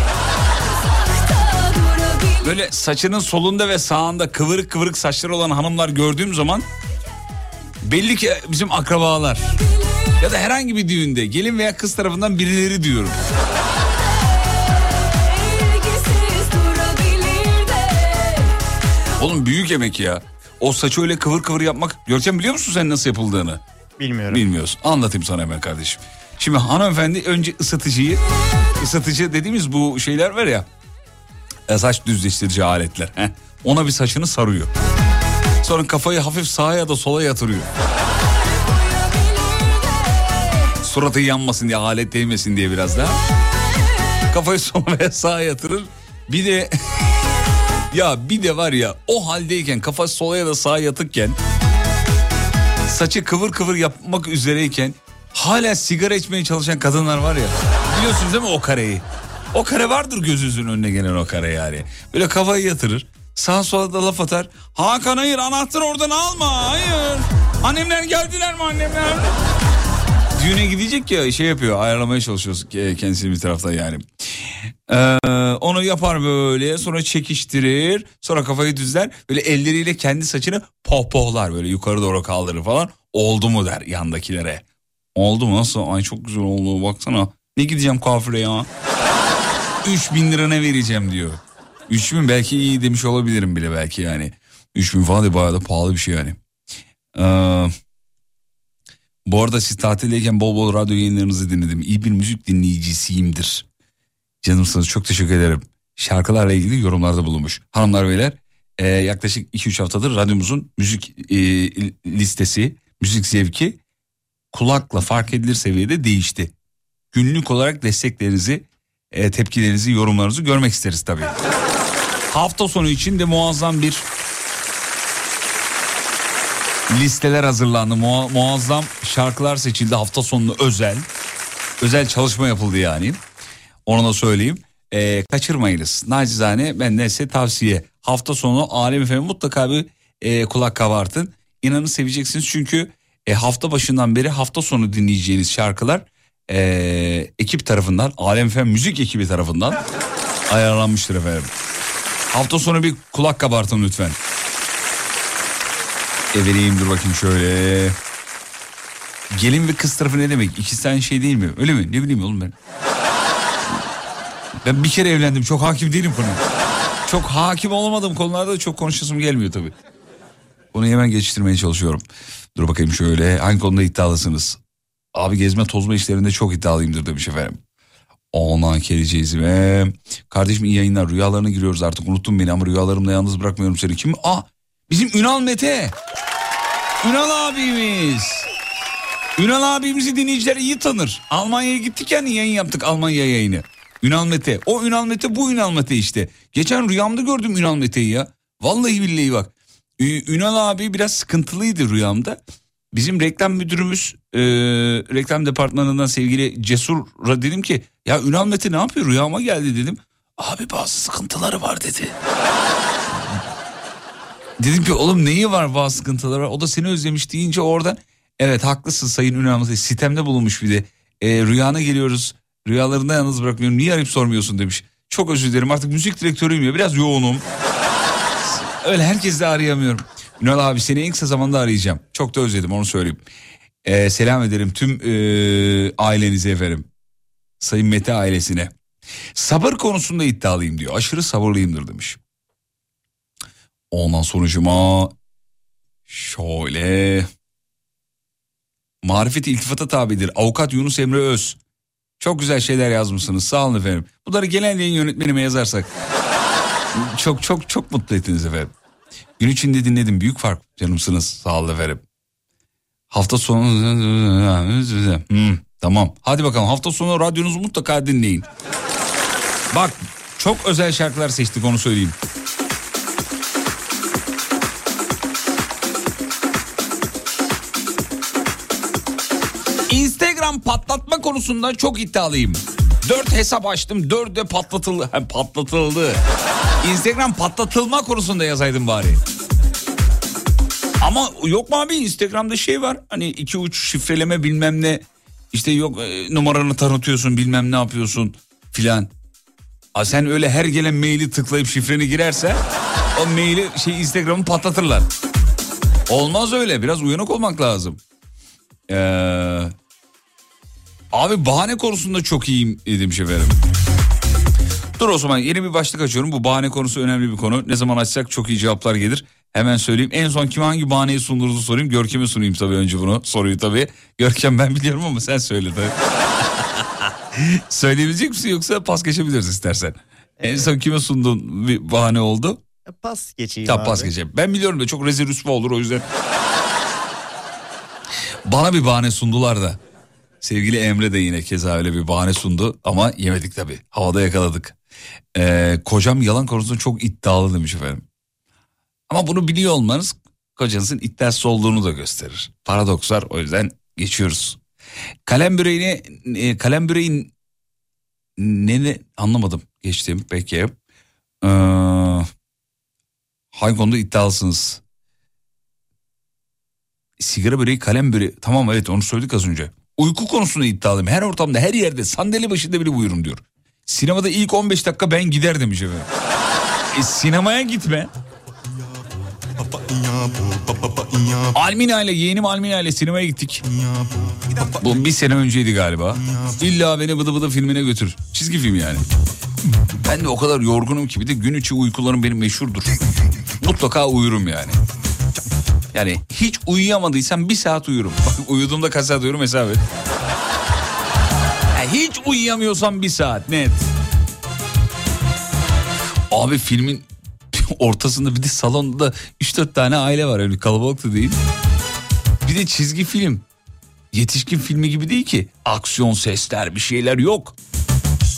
Böyle saçının solunda ve sağında kıvırık kıvırık saçları olan hanımlar gördüğüm zaman belli ki bizim akrabalar ya da herhangi bir düğünde gelin veya kız tarafından birileri diyorum. Oğlum büyük emek ya. O saçı öyle kıvır kıvır yapmak. Görkem biliyor musun sen nasıl yapıldığını? Bilmiyorum. Bilmiyorsun. Anlatayım sana hemen kardeşim. Şimdi hanımefendi önce ısıtıcı dediğimiz bu şeyler var ya, saç düzleştirici aletler. Ona bir saçını sarıyor. Sonra kafayı hafif sağa ya da sola yatırıyor. Suratı yanmasın diye, alet değmesin diye biraz daha. Kafayı sola ve sağa yatırır. Bir de... Ya bir de var ya, o haldeyken kafası sola ya da sağa yatıkken saçı kıvır kıvır yapmak üzereyken hala sigara içmeye çalışan kadınlar var ya. Biliyorsunuz değil mi o kareyi? O kare vardır gözünüzün önüne gelen o kare yani. Böyle kafayı yatırır. Sağa sola da laf atar. Hakan hayır, anahtarı oradan alma, hayır. Annemler geldiler mi annemler? Düğüne gidecek ya, şey yapıyor, ayarlamaya çalışıyoruz kendisini bir tarafta yani. Onu yapar böyle, sonra çekiştirir, sonra kafayı düzler, böyle elleriyle kendi saçını pohpohlar, böyle yukarı doğru kaldırır falan. Oldu mu der yandakilere. Oldu mu, nasıl, ay çok güzel oldu baksana, ne gideceğim kuaföre ya. 3000 lira ne vereceğim diyor. 3000 belki iyi demiş olabilirim bile belki yani. 3000 falan da bayağı da pahalı bir şey yani. Bu arada siz tatildeyken bol bol radyo yayınlarınızı dinledim. İyi bir müzik dinleyicisiyimdir. Canımsınız, çok teşekkür ederim. Şarkılarla ilgili yorumlarda bulunmuş. Hanımlar beyler, yaklaşık 2-3 haftadır radyomuzun müzik listesi, müzik zevki kulakla fark edilir seviyede değişti. Günlük olarak desteklerinizi, tepkilerinizi, yorumlarınızı görmek isteriz tabii. Hafta sonu için de muazzam bir listeler hazırlandı. Muazzam şarkılar seçildi. Hafta sonuna özel çalışma yapıldı yani. Onu da söyleyeyim. Kaçırmayınız. Nacizane benden size tavsiye. Hafta sonu Alem FM mutlaka bir kulak kabartın. İnanın seveceksiniz çünkü hafta başından beri hafta sonu dinleyeceğiniz şarkılar ekip tarafından, Alem FM müzik ekibi tarafından ayarlanmıştır efendim. Hafta sonu bir kulak kabartın lütfen. Vereyim, dur bakayım şöyle. Gelin ve kız tarafı ne demek? İkisi aynı şey değil mi? Öyle mi? Ne bileyim oğlum ben. Ben bir kere evlendim, çok hakim değilim konuya. Çok hakim olmadığım konularda çok konuşasım gelmiyor tabii. Onu hemen geçiştirmeye çalışıyorum. Dur bakayım şöyle, hangi konuda iddialısınız? Abi gezme tozma işlerinde çok iddialıyımdır demiş efendim. Ondan geleceğiz ve... Kardeşim iyi yayınlar, rüyalarına giriyoruz artık. Unuttum beni ama rüyalarımla yalnız bırakmıyorum seni. Kim? Ah! Bizim Ünal Mete. Ünal abimiz. Ünal abimizi dinleyiciler iyi tanır. Almanya'ya gittik yani, yayın yaptık, Almanya yayını. Ünal Mete. O Ünal Mete, bu Ünal Mete işte. Geçen rüyamda gördüm Ünal Mete'yi ya. Vallahi billahi bak. Ünal abi biraz sıkıntılıydı rüyamda. Bizim reklam müdürümüz, reklam departmanından sevgili Cesur'a dedim ki... Ya Ünal Mete ne yapıyor, rüyama geldi dedim. Abi bazı sıkıntıları var dedi. Dedim ki oğlum neyi var, bazı sıkıntıları var. O da seni özlemiş deyince oradan, evet haklısın sayın Ünal Mete, sitemde bulunmuş bir de. Rüyana geliyoruz, rüyalarında yalnız bırakmıyorum, niye arayıp sormuyorsun demiş. Çok özür dilerim, artık müzik direktörüyüm ya, biraz yoğunum. Öyle herkes de arayamıyorum. Ünal abi seni en kısa zamanda arayacağım. Çok da özledim, onu söyleyeyim. Selam ederim tüm ailenize efendim. Sayın Mete ailesine. Sabır konusunda iddialıyım diyor. Aşırı sabırlıyımdır demiş. Ondan sonucuma şöyle, marifeti iltifata tabidir. Avukat Yunus Emre Öz. Çok güzel şeyler yazmışsınız. Sağ olun efendim. Bunları genel yayın yönetmenime yazarsak çok çok çok mutlu ettiniz efendim. Gün içinde dinledim. Büyük fark. Canımsınız. Sağ olun efendim. Hafta sonu... tamam. Hadi bakalım. Hafta sonu radyonuzu mutlaka dinleyin. Bak çok özel şarkılar seçtik, onu söyleyeyim. Instagram patlatma konusunda çok iddialıyım. 4 hesap açtım, 4 de patlatıldı. Hem patlatıldı. Instagram patlatılma konusunda yazaydım bari. Ama yok mu abi, Instagram'da şey var. Hani 2-3 şifreleme bilmem ne. İşte yok numaranı tanıtıyorsun, bilmem ne yapıyorsun filan. Sen öyle her gelen maili tıklayıp şifreni girerse o maili Instagram'ı patlatırlar. Olmaz öyle, biraz uyanık olmak lazım. Abi bahane konusunda çok iyiyim demiş efendim. Dur o zaman yeni bir başlık açıyorum. Bu bahane konusu önemli bir konu. Ne zaman açsak çok iyi cevaplar gelir. Hemen söyleyeyim. En son kime hangi bahaneyi sunduğunuzu sorayım. Görkem'e sunayım tabii önce bunu. Soruyu tabii. Görkem ben biliyorum ama sen söyle tabii. Söyleyebilecek misin yoksa pas geçebiliriz istersen. En son kime sunduğun bir bahane oldu? Pas geçeyim tabii abi. Pas geçeyim. Ben biliyorum da çok rezil rüsva olur o yüzden. Bana bir bahane sundular da. Sevgili Emre de yine keza öyle bir bahane sundu ama yemedik tabii. Havada yakaladık. Kocam yalan konusunda çok iddialı demiş efendim. Ama bunu biliyor olmanız kocanızın iddiasız olduğunu da gösterir. Paradoks var, o yüzden geçiyoruz. Kalem büreğin ne anlamadım, geçtim, peki. Hangi konuda iddialısınız? Sigara böreği, kalem böreği, tamam, evet, onu söyledik az önce. Uyku konusunda iddialıyım, her ortamda, her yerde, sandalye başında bile uyurum diyor. Sinemada ilk 15 dakika ben gider demiş efendim. Sinemaya gitme. Almina ile, yeğenim Almina ile sinemaya gittik. Bu bir sene önceydi galiba. İlla beni Bıdı Bıdı filmine götür. Çizgi film yani. Ben de o kadar yorgunum ki, bir de gün içi uykularım benim meşhurdur. Mutlaka uyurum yani. Yani hiç uyuyamadıysam bir saat uyurum. Bak, uyuduğumda kaç saat uyurum hesap et. Yani hiç uyuyamıyorsam bir saat net. Abi filmin ortasında bir de salonda 3-4 tane aile var, öyle kalabalık da değil. Bir de çizgi film. Yetişkin filmi gibi değil ki. Aksiyon, sesler, bir şeyler yok.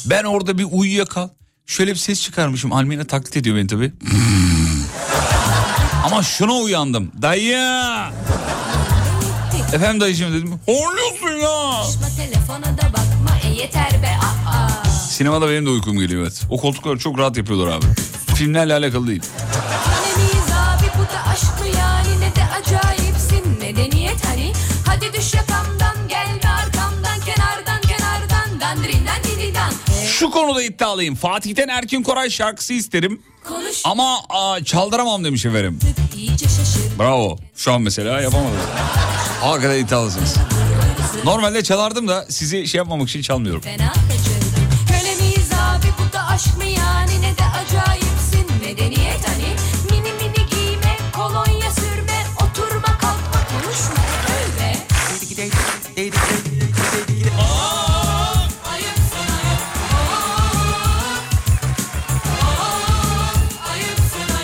Ben orada bir uyuyakal. Şöyle bir ses çıkarmışım. Almina taklit ediyor beni tabii. Ama şuna uyandım. Dayı. Efendim dayıcığım dedim. Horluyorsun ya. Sinemada benim de uykum geliyor, evet. O koltukları çok rahat yapıyorlar abi. Filmlerle alakalı değil. Şu konuda iddialıyım. Fatih'ten Erkin Koray şarkısı isterim. Ama çaldıramam demiş efendim. Bravo. Şu an mesela yapamadım. Hakikaten iddialısınız. Normalde çalardım da sizi şey yapmamak için çalmıyorum. Aşk mı yani, ne de acayipsin, medeniyet hani, mini mini giyme, kolonya sürme, oturma kalkma, konuşma, öyle. Ayıp sana, ayıp sana, ayıp sana.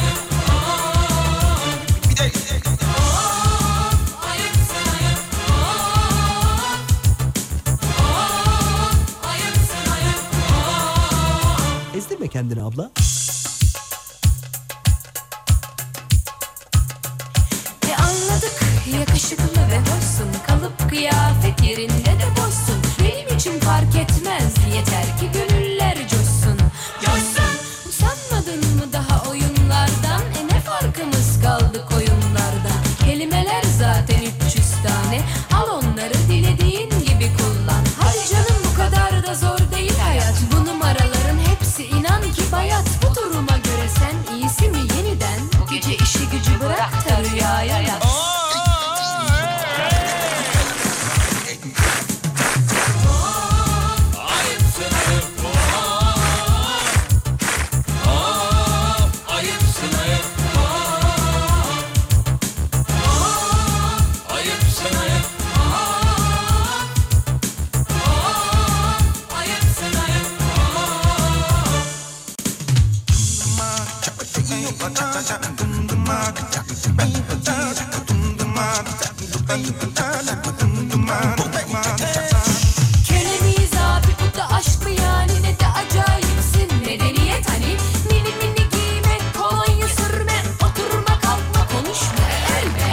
Ezdirme kendini abla. Anladık, yakışıklı ve hoşsun, kalıp kıyafet yerinde de boşsun. Benim için fark etmez, yeter ki gönüller coşsun. Coşsun. Usanmadın mı daha oyunlardan? Ne farkımız kaldı koyunlardan? Kelimeler zaten 300 tane, al onları dilediğin gibi kullan. Hadi canım, bu kadar da zor değil hayat, bu numaraların hepsi inan ki bayat. Bu duruma göre sen iyisi mi yeniden? Bu gece işi gücü bırak da rüyaya yat.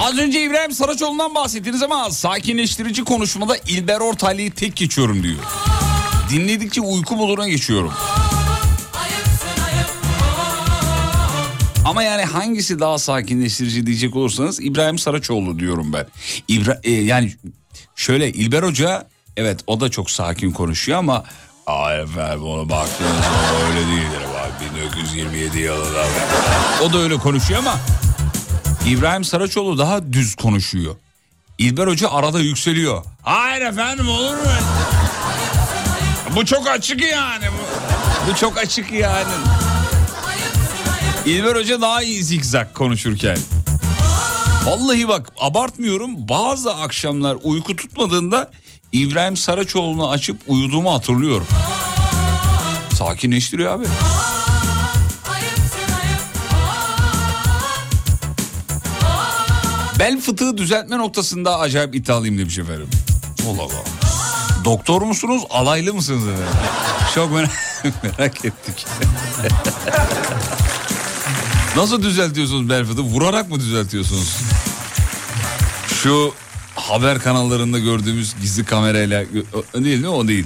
Az önce İbrahim Saraçoğlu'ndan bahsettiniz ama sakinleştirici konuşmada İlber Ortaylı'yı tek geçiyorum diyor. Dinledikçe uyku moduna geçiyorum. Ama yani hangisi daha sakinleştirici diyecek olursanız İbrahim Saraçoğlu diyorum ben. Yani şöyle, İlber Hoca, evet, o da çok sakin konuşuyor ama efendim ona baktığınızda öyle değildir abi, 1927 yılında o da öyle konuşuyor ama İbrahim Saraçoğlu daha düz konuşuyor. İlber Hoca arada yükseliyor. Hayır efendim, olur mu? Bu çok açık yani. Bu çok açık yani. İlber Hoca daha iyi zikzak konuşurken. Vallahi bak, abartmıyorum, bazı akşamlar uyku tutmadığında İbrahim Saraçoğlu'nu açıp uyuduğumu hatırlıyorum. Sakinleştiriyor abi. Bel fıtığı düzeltme noktasında acayip iddialıyım demiş efendim. Allah Allah. Doktor musunuz, alaylı mısınız efendim? Çok merak ettik. Nasıl düzeltiyorsunuz bel fıtığı? Vurarak mı düzeltiyorsunuz? Şu haber kanallarında gördüğümüz gizli kamerayla değil mi, o değil.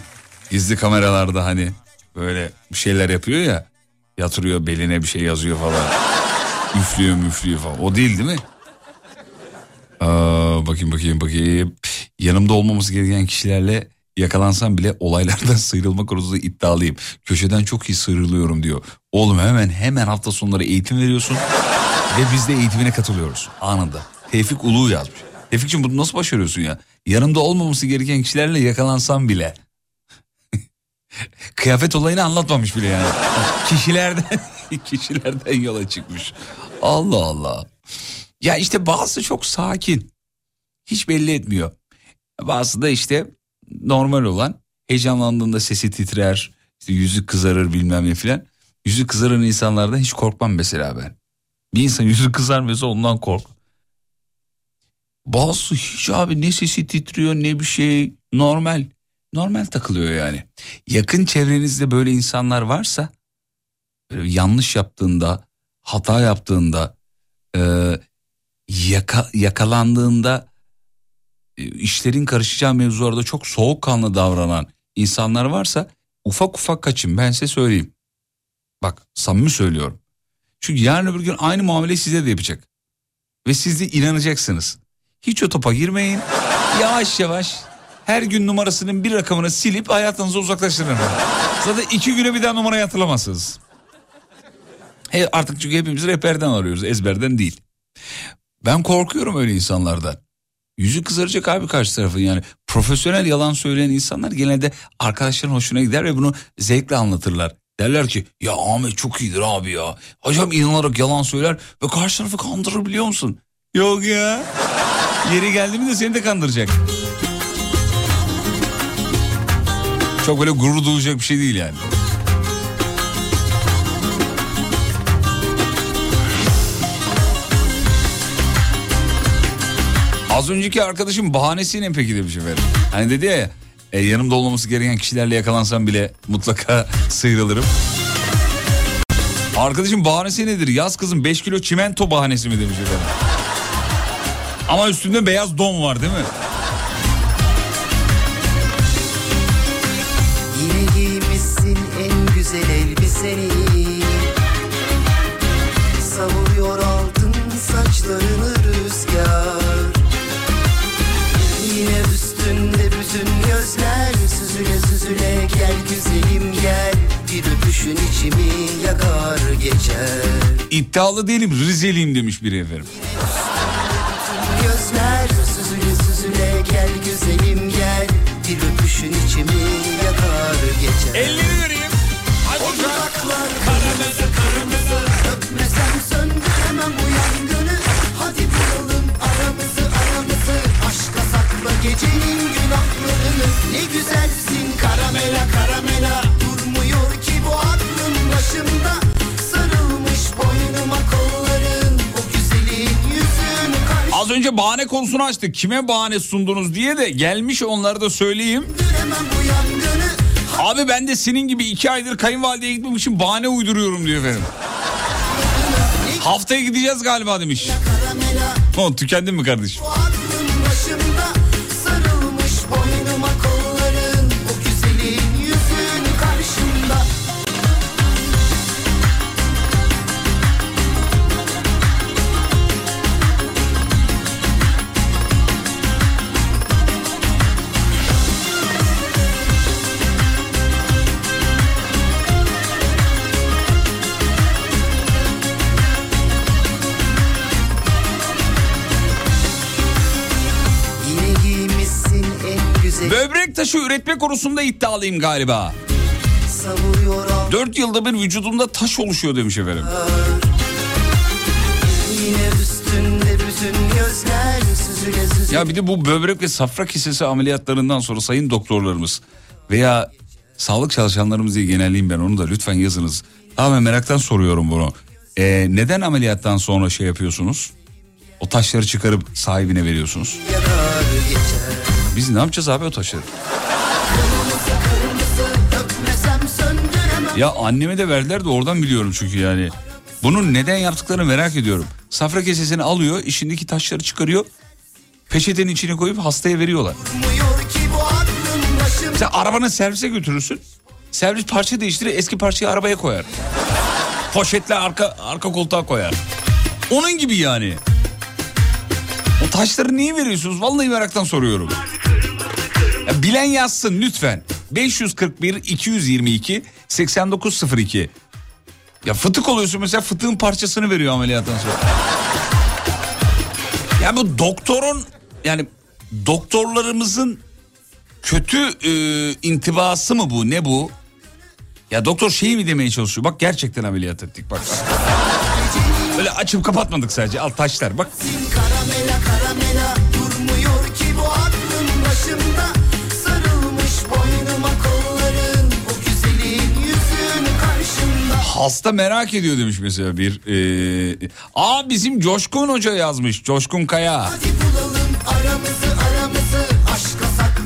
Gizli kameralarda hani böyle bir şeyler yapıyor ya, yatırıyor beline bir şey yazıyor falan. Üflüyor müflüyor falan, o değil değil mi? Bakayım. Yanımda olmamız gereken kişilerle yakalansam bile olaylardan sıyrılma konusunda iddialıyım. Köşeden çok iyi sıyrılıyorum diyor. Oğlum hemen hafta sonları eğitim veriyorsun ve biz de eğitimine katılıyoruz anında. Tevfik Ulu yazmış. Tevfik'ciğim bunu nasıl başarıyorsun ya? Yanımda olmaması gereken kişilerle yakalansam bile. Kıyafet olayını anlatmamış bile yani. Kişilerden yola çıkmış. Allah Allah. Ya işte bazısı çok sakin, hiç belli etmiyor. Bazısı da işte normal olan, heyecanlandığında sesi titrer, işte yüzü kızarır bilmem ne filan. Yüzü kızaran insanlardan hiç korkmam mesela ben. Bir insan yüzü kızarmıyorsa ondan kork. Bazısı hiç abi ne sesi titriyor ne bir şey, normal takılıyor yani. Yakın çevrenizde böyle insanlar varsa, böyle yanlış yaptığında, hata yaptığında, yakalandığında, işlerin karışacağı mevzularda çok soğukkanlı davranan insanlar varsa ufak kaçın, ben size söyleyeyim. Bak samimi söylüyorum. Çünkü yarın öbür gün aynı muameleyi size de yapacak. Ve siz de inanacaksınız. Hiç o topa girmeyin. Yavaş yavaş her gün numarasının bir rakamını silip hayatınızı uzaklaştırın. Zaten 2 güne bir daha numarayı hatırlamazsınız. Artık çünkü hepimiz rehberden arıyoruz, ezberden değil. Ben korkuyorum öyle insanlardan. Yüzü kızaracak abi karşı tarafın yani. Profesyonel yalan söyleyen insanlar genelde arkadaşların hoşuna gider ve bunu zevkle anlatırlar. Derler ki ya Ahmet çok iyidir abi ya. Hocam inanarak yalan söyler ve karşı tarafı kandırır biliyor musun? Yok ya. Yeri geldi mi de seni de kandıracak. Çok böyle gurur duyacak bir şey değil yani. Az önceki arkadaşım bahanesiyle peki demiş efendim. Hani dedi ya yanımda olmaması gereken kişilerle yakalansam bile mutlaka sıyrılırım. Arkadaşım bahanesi nedir? Yaz kızım 5 kilo çimento bahanesi mi demiş efendim. Ama üstünde beyaz don var değil mi? Yine giymişsin en güzel elbiseni. Savuruyor altın saçlarını rüzgar. Yine üstünde bütün gözler, süzüle süzüle gel güzelim gel, bir öpüşün içimi yakar geçer. İddialı değilim, Rizeliyim demiş biri efendim. Bütün gözler, süzüle süzüle gel güzelim gel, bir öpüşün içimi yakar geçer. Elleri vereyim. Ocaklar kırmızı kırmızı, öpmesem söndüremem bu yangını. Hadi bulalım aramızı, aşka sakla gecenin günahlarını. Ne güzelsin karamela karamela, durmuyor ki bu aklın başımda. Sarılmış boynuma kolların, o güzelin yüzünü karşı... Az önce bahane konusunu açtık. Kime bahane sundunuz diye de gelmiş, onları da söyleyeyim. Abi ben de senin gibi 2 aydır kayınvalideye gitmemişim, bahane uyduruyorum diyor efendim. Haftaya gideceğiz galiba demiş. O tükendin mi kardeşim? Böbrek taşı üretme konusunda iddialıyım galiba. 4 yılda bir vücudumda taş oluşuyor demiş efendim. Ya bir de bu böbrek ve safra kesesi ameliyatlarından sonra sayın doktorlarımız veya sağlık çalışanlarımız diye genelleyeyim ben onu da, lütfen yazınız. Tamamen meraktan soruyorum bunu. Neden ameliyattan sonra şey yapıyorsunuz? O taşları çıkarıp sahibine veriyorsunuz. Biz ne yapacağız abi o taşları? Ya anneme de verdiler de oradan biliyorum çünkü yani. Bunun neden yaptıklarını merak ediyorum. Safra kesesini alıyor, içindeki taşları çıkarıyor. peçetenin içine koyup hastaya veriyorlar. Mesela arabanı servise götürürsün. Servis parça değiştirir, eski parçayı arabaya koyar. Poşetle arka koltuğa koyar. Onun gibi yani. O taşları niye veriyorsunuz? Vallahi meraktan soruyorum. Ya bilen yazsın lütfen. 541-222-8902. Ya fıtık oluyorsun mesela, fıtığın parçasını veriyor ameliyattan sonra. Ya bu doktorun, yani doktorlarımızın kötü intibası mı bu, ne bu? Ya doktor şeyi mi demeye çalışıyor? Bak gerçekten ameliyat ettik bak. Böyle açıp kapatmadık sadece, al taşlar bak. Hasta merak ediyor demiş mesela bir. Bizim Coşkun Hoca yazmış. Coşkun Kaya.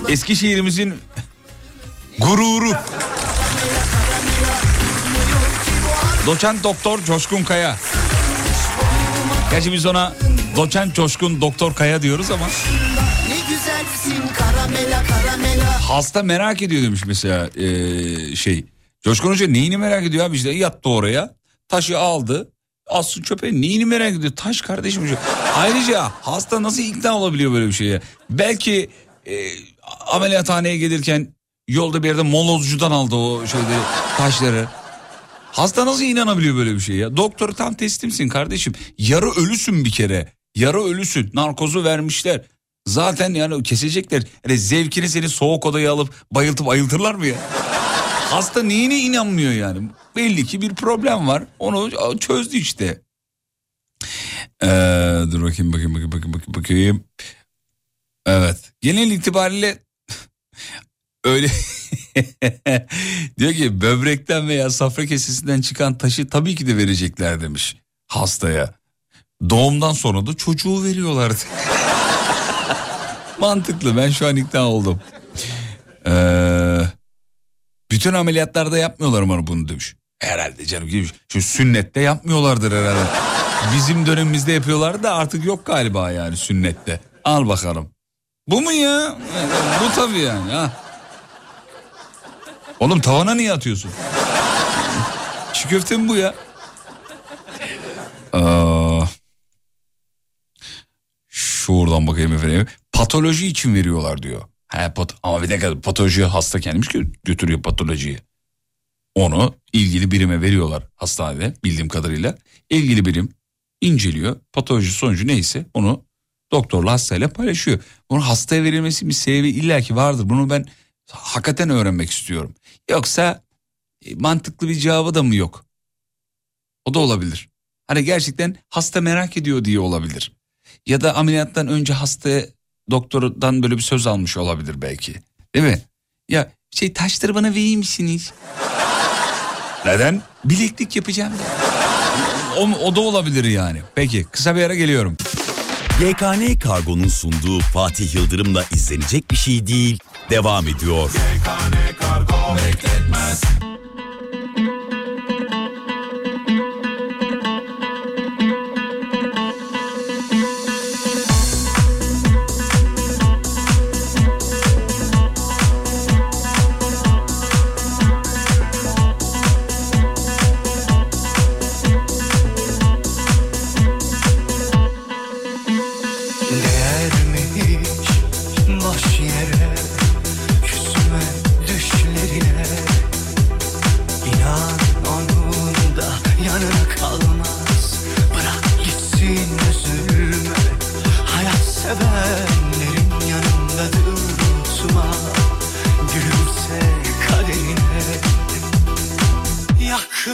Eskişehir'imizin gururu. Doçent Doktor Coşkun Kaya. Gerçi biz ona Doçent Coşkun Doktor Kaya diyoruz ama. Hasta merak ediyor demiş mesela Coşkun Hoca neyini merak ediyor abi işte, yattı oraya, taşı aldı, assın çöpe, neyini merak ediyor taş kardeşim. Ayrıca hasta nasıl ikna olabiliyor böyle bir şeye? Belki ameliyathaneye gelirken yolda bir yerde molozcudan aldı o şeyleri, taşları. Hasta nasıl inanabiliyor böyle bir şeye ya? Doktoru tam teslimsin kardeşim, yarı ölüsün bir kere, yarı ölüsün, narkozu vermişler. Zaten yani kesecekler, yani zevkini seni soğuk odaya alıp bayıltıp ayıltırlar mı ya? Hasta neyine inanmıyor yani? Belli ki bir problem var. Onu çözdü işte. Dur bakayım. Evet. Genel itibariyle öyle diyor ki böbrekten veya safra kesesinden çıkan taşı tabii ki de verecekler demiş hastaya. Doğumdan sonra da çocuğu veriyorlardı. Mantıklı, ben şu an ikna oldum. Bütün ameliyatlarda yapmıyorlar umarım bunu demiş. Herhalde canım demiş. Şu sünnette yapmıyorlardır herhalde. Bizim dönemimizde yapıyorlardı da artık yok galiba yani sünnette. Al bakalım. Bu mu ya? Bu tabii yani. Ha. Oğlum tavana niye atıyorsun? Çiğ köfte mi bu ya? Şuradan bakayım efendim. Patoloji için veriyorlar diyor. Ama bir dakika, patolojiye hasta kendimiz götürüyor patolojiyi. Onu ilgili birime veriyorlar hastanede bildiğim kadarıyla. İlgili birim inceliyor. Patoloji sonucu neyse onu doktorla hastayla paylaşıyor. Bunun hastaya verilmesi bir sebebi illaki vardır. Bunu ben hakikaten öğrenmek istiyorum. Yoksa mantıklı bir cevabı da mı yok? O da olabilir. Hani gerçekten hasta merak ediyor diye olabilir. Ya da ameliyattan önce hastaya doktordan böyle bir söz almış olabilir belki. Değil mi? Ya taşları bana verir misiniz? Neden? Bileklik yapacağım. O da olabilir yani. Peki kısa bir ara geliyorum. GKN Kargo'nun sunduğu Fatih Yıldırım'la izlenecek bir şey değil. Devam ediyor. GKN Kargo bekletmez.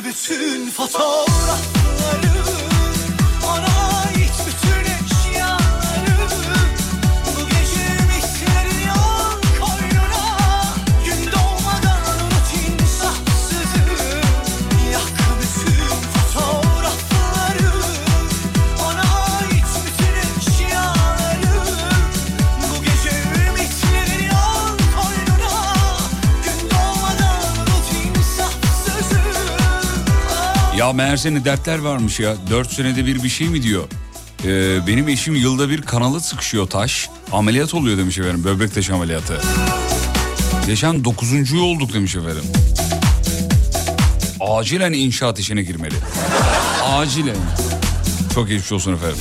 Bütün fotoğrafları, ona ait bütün eşyaları, bu gece misleri yan koynuna, gün doğmadan unut insafsızı. Yak bütün fotoğrafları, ona ait bütün eşyaları, bu gece misleri yan koynuna, gün doğmadan unut insafsızı. Ya meğer senin dertler varmış ya. 4 senede bir şey mi diyor. Benim eşim yılda bir kanalı sıkışıyor taş. ameliyat oluyor demiş efendim, böbrek taşı ameliyatı. Geçen 9.'yu olduk demiş efendim. Acilen inşaat işine girmeli. Acilen. Çok geçmiş olsun efendim.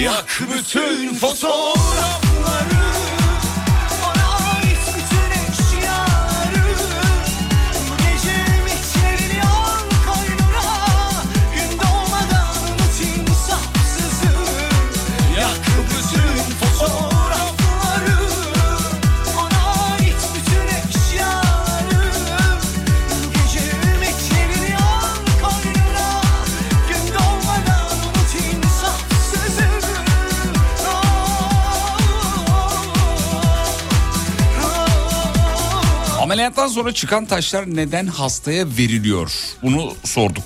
Yak bütün fotoğrafları, bana ait bütün eşyaları, gecem içeri al kaynura, gün doğmadan timsahsızım. Yak bütün fotoğrafları, bana ait bütün eşyaları, gecem içeri al kaynura, gün doğmadan timsahsızım. Ameliyattan sonra çıkan taşlar neden hastaya veriliyor? Bunu sorduk.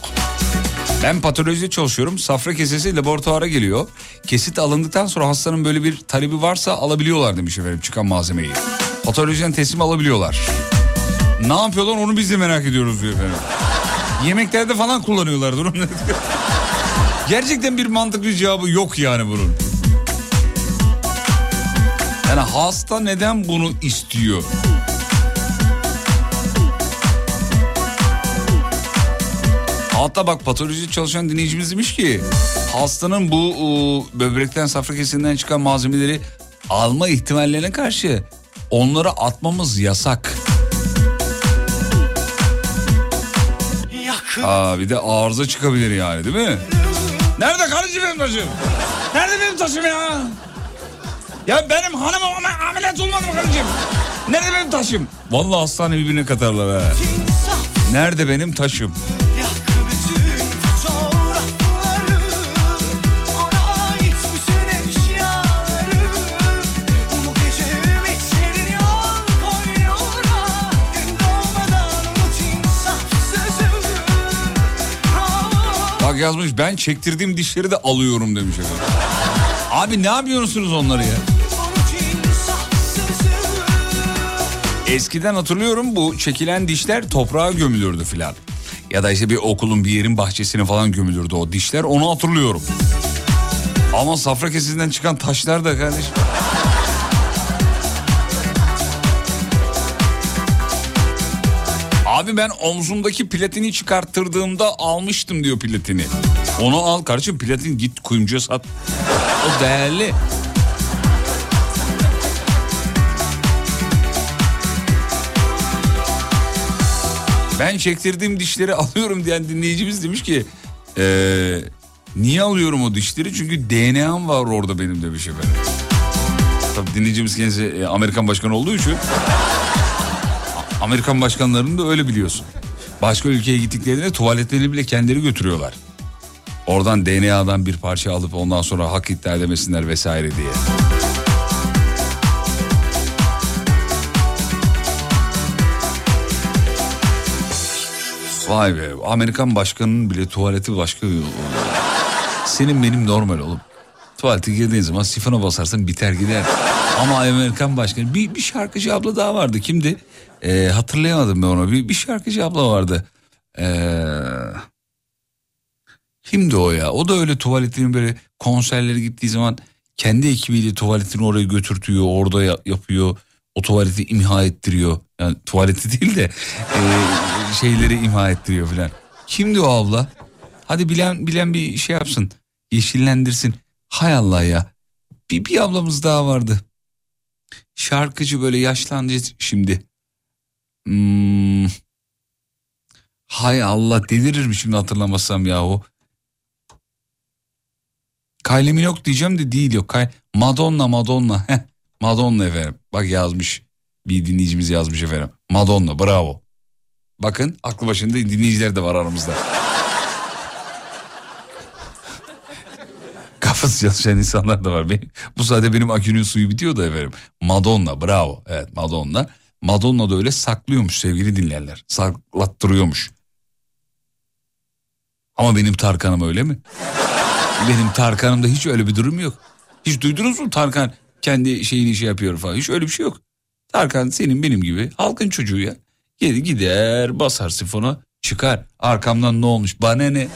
Ben patolojide çalışıyorum. Safra kesesi laboratuvara geliyor. Kesit alındıktan sonra hastanın böyle bir talebi varsa alabiliyorlar demiş efendim çıkan malzemeyi. Patolojiden teslim alabiliyorlar. Ne yapıyorlar onu biz de merak ediyoruz diyor efendim. Yemeklerde falan kullanıyorlar durum. Gerçekten bir mantıklı cevabı yok yani bunun. Yani hasta neden bunu istiyor? Hatta bak patoloji çalışan dinleyicimiz demiş ki hastanın bu böbrekten safra kesesinden çıkan malzemeleri alma ihtimallerine karşı onları atmamız yasak. Aa, bir de arıza çıkabilir yani değil mi? Nerede karıcı benim taşım? Nerede benim taşım ya? Ya benim hanımım ama ameliyat olmadı mı karıcığım? Nerede benim taşım? Vallahi hastane birbirine katarlar ha. Nerede benim taşım? Bak yazmış, ben çektirdiğim dişleri de alıyorum demiş efendim. Abi ne yapıyorsunuz onları ya? Eskiden hatırlıyorum bu çekilen dişler toprağa gömülürdü filan. Ya da işte bir okulun bir yerin bahçesine falan gömülürdü o dişler, onu hatırlıyorum. Ama safra kesesinden çıkan taşlar da kardeşim. Abi ben omzumdaki platini çıkarttırdığımda almıştım diyor platini. Onu al kardeşim, platin git kuyumcuya sat. O değerli. Ben çektirdiğim dişleri alıyorum diyen dinleyicimiz demiş ki niye alıyorum o dişleri? Çünkü DNA'm var orada benim demiş efendim. Tabii dinleyicimiz kendisi Amerikan başkanı olduğu için... Amerikan başkanlarını da öyle biliyorsun. Başka ülkeye gittiklerinde tuvaletlerini bile kendileri götürüyorlar. Oradan DNA'dan bir parça alıp ondan sonra hak iddia edemesinler vesaire diye. Vay be, Amerikan başkanının bile tuvaleti başka. Senin benim normal oğlum. Tuvalete girdiğin zaman sifona basarsın biter gider. Ama Amerikan başkanı bir şarkıcı abla daha vardı, kimdi? Hatırlayamadım ben onu. Bir şarkıcı abla vardı. Kimdi o ya? O da öyle tuvaletini böyle konserlere gittiği zaman kendi ekibiyle tuvaletini oraya götürtüyor. Orada yapıyor. O tuvaleti imha ettiriyor. Yani tuvaleti değil de şeyleri imha ettiriyor falan. Kimdi o abla? Hadi bilen bir şey yapsın. Yeşillendirsin. Hay Allah ya. Bir ablamız daha vardı. Şarkıcı böyle yaşlandı şimdi. Hay Allah, deliririm şimdi hatırlamasam yahu. Kylie Minogue diyeceğim de değil, yok. Madonna. Madonna efendim. Bak yazmış. Bir dinleyicimiz yazmış efendim. Madonna, bravo. Bakın aklı başında dinleyiciler de var aramızda. Kafası çalışan insanlar da var. Bu saatte benim akünün suyu bitiyor da efendim. Madonna, bravo. Evet, Madonna. Madonna da öyle saklıyormuş sevgili dinleyenler. Saklattırıyormuş. Ama benim Tarkan'ım öyle mi? Benim Tarkan'ımda hiç öyle bir durum yok. Hiç duydunuz mu Tarkan kendi şeyini şey yapıyor falan? Hiç öyle bir şey yok. Tarkan senin benim gibi halkın çocuğu ya. Gider basar sifonu çıkar. Arkamdan ne olmuş bana ne?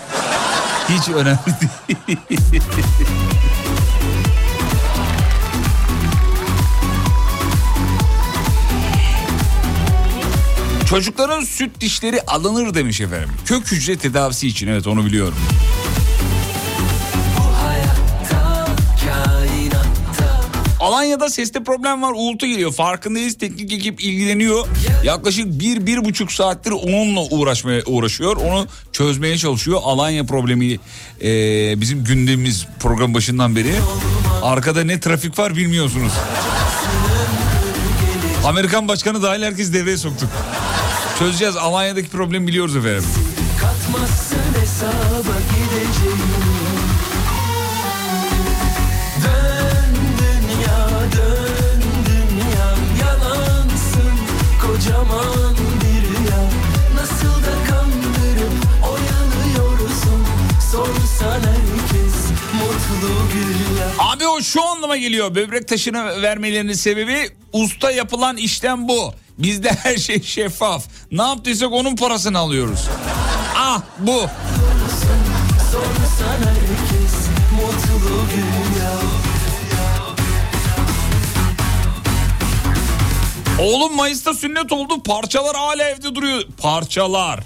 Hiç önemli değil. Çocukların süt dişleri alınır demiş efendim. Kök hücre tedavisi için, evet onu biliyorum. Alanya'da seste problem var, uğultu geliyor. Farkındayız, teknik ekip ilgileniyor. Yaklaşık 1-1,5 saattir onunla uğraşıyor. Onu çözmeye çalışıyor. Alanya problemi bizim gündemimiz program başından beri. Arkada ne trafik var bilmiyorsunuz. Amerikan başkanı dahil herkes devreye soktuk. Çözeceğiz, Alanya'daki problemi biliyoruz efendim. Katmazsın hesaba gideceğim. Kocaman bir ya, nasıl da kandırıp oyalıyorsun, sorsan herkes mutlu bir ya. Abi o şu anlama geliyor, böbrek taşını vermelerinin sebebi usta yapılan işlem bu. Bizde her şey şeffaf, ne yaptıysak onun parasını alıyoruz. Ah bu. Sorsan herkes mutlu bir ya. Oğlum Mayıs'ta sünnet oldu, parçalar hala evde duruyor. Parçalar.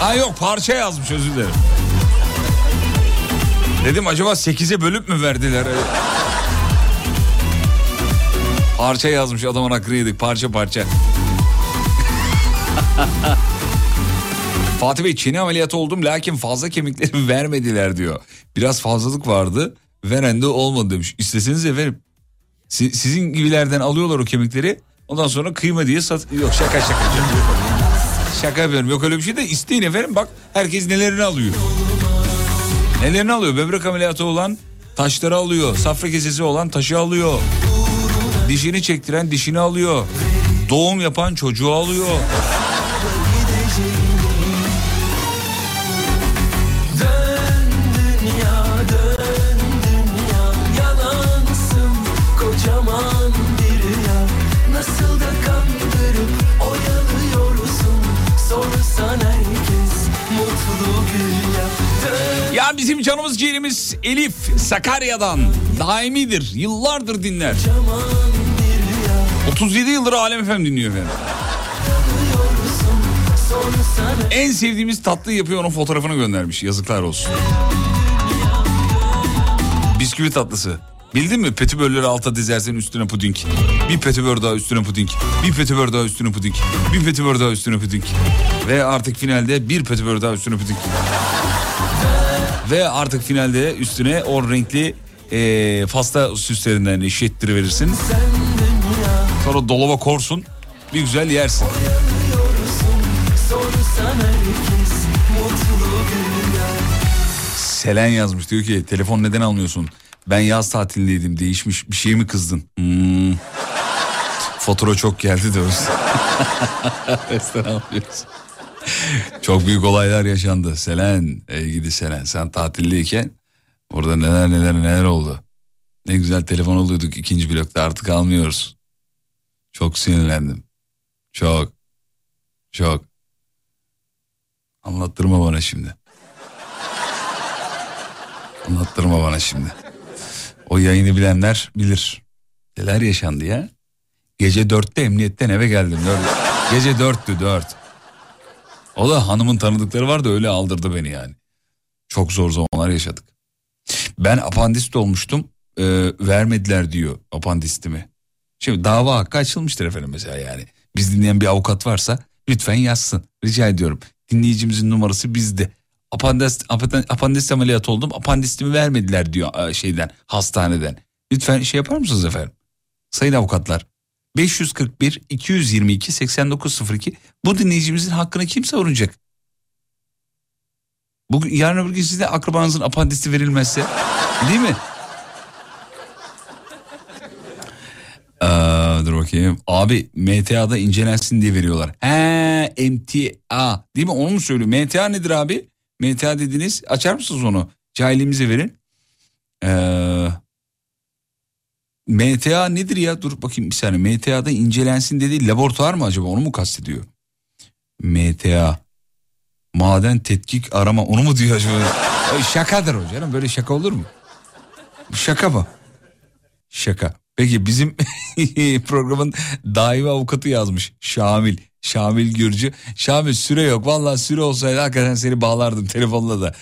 Ha yok, parça yazmış, özür dilerim. Dedim acaba 8'e bölüp mü verdiler? Parça yazmış, adamın hakkını yedik, parça parça. Fatih Bey, çene ameliyatı oldum lakin fazla kemiklerimi vermediler diyor. Biraz fazlalık vardı, veren de olmadı demiş. İsteseniz efendim. Sizin gibilerden alıyorlar o kemikleri. Ondan sonra kıyma diye yok, şaka. Şaka yapıyorum, yok öyle bir şey de isteyin efendim, bak herkes nelerini alıyor. Nelerini alıyor? Böbrek ameliyatı olan taşları alıyor. Safra kesesi olan taşı alıyor. Dişini çektiren dişini alıyor. Doğum yapan çocuğu alıyor. Ya bizim canımız ciğerimiz Elif Sakarya'dan daimidir, yıllardır dinler. 37 yıldır Alem FM dinliyor efendim. En sevdiğimiz tatlıyı yapıyor, onun fotoğrafını göndermiş, yazıklar olsun. Bisküvi tatlısı. Bildin mi? Petibörleri alta dizersen üstüne puding. Bir petibör daha üstüne puding. Bir petibör daha üstüne puding. Bir petibör daha üstüne puding. Ve artık finalde bir petibör daha üstüne puding. Ve artık finalde üstüne o renkli pasta süslerinden verirsin. Sonra dolaba korsun. Bir güzel yersin. Selen yazmış, diyor ki telefon neden almıyorsun? Ben yaz tatilindeydim, değişmiş, bir şeye mi kızdın? Fatura çok geldi de alıyoruz. Çok büyük olaylar yaşandı. Selen, ey gidi Selen, sen tatildeyken orada neler oldu. Ne güzel telefon oluyorduk ikinci blokta, artık almıyoruz. Çok sinirlendim. Çok. Anlattırma bana şimdi. O yayını bilenler bilir. Neler yaşandı ya. Gece 4'te emniyetten eve geldim. Gece 4'tü. O da hanımın tanıdıkları vardı, öyle aldırdı beni yani. Çok zor zamanlar yaşadık. Ben apandist olmuştum. Vermediler diyor apandistimi. Şimdi dava hakkı açılmıştır efendim mesela yani. Biz dinleyen bir avukat varsa lütfen yazsın. Rica ediyorum. Dinleyicimizin numarası bizde. Apandist ameliyatı oldum. Apandistimi vermediler diyor hastaneden. Lütfen şey yapar mısınız efendim? Sayın avukatlar, 541-222-8902 bu dinleyicimizin hakkını kim savunacak? Bugün, yarın öbür gün size akrabanızın apandisti verilmezse değil mi? Dur bakayım. Abi MTA'da incelensin diye veriyorlar. MTA değil mi? Onu mu söylüyor? MTA nedir abi? MTA dediniz. Açar mısınız onu? Cahilimize verin. MTA nedir ya? Dur bakayım bir saniye. MTA'da incelensin dediği laboratuvar mı acaba? Onu mu kastediyor? MTA. Maden tetkik arama. Onu mu diyor acaba? Şakadır o canım. Böyle şaka olur mu? Şaka mı? Şaka. Peki bizim programın daimi avukatı yazmış. Şamil. Şamil Gürcü. Şamil süre yok. Vallahi süre olsaydı hakikaten seni bağlardım telefonla da.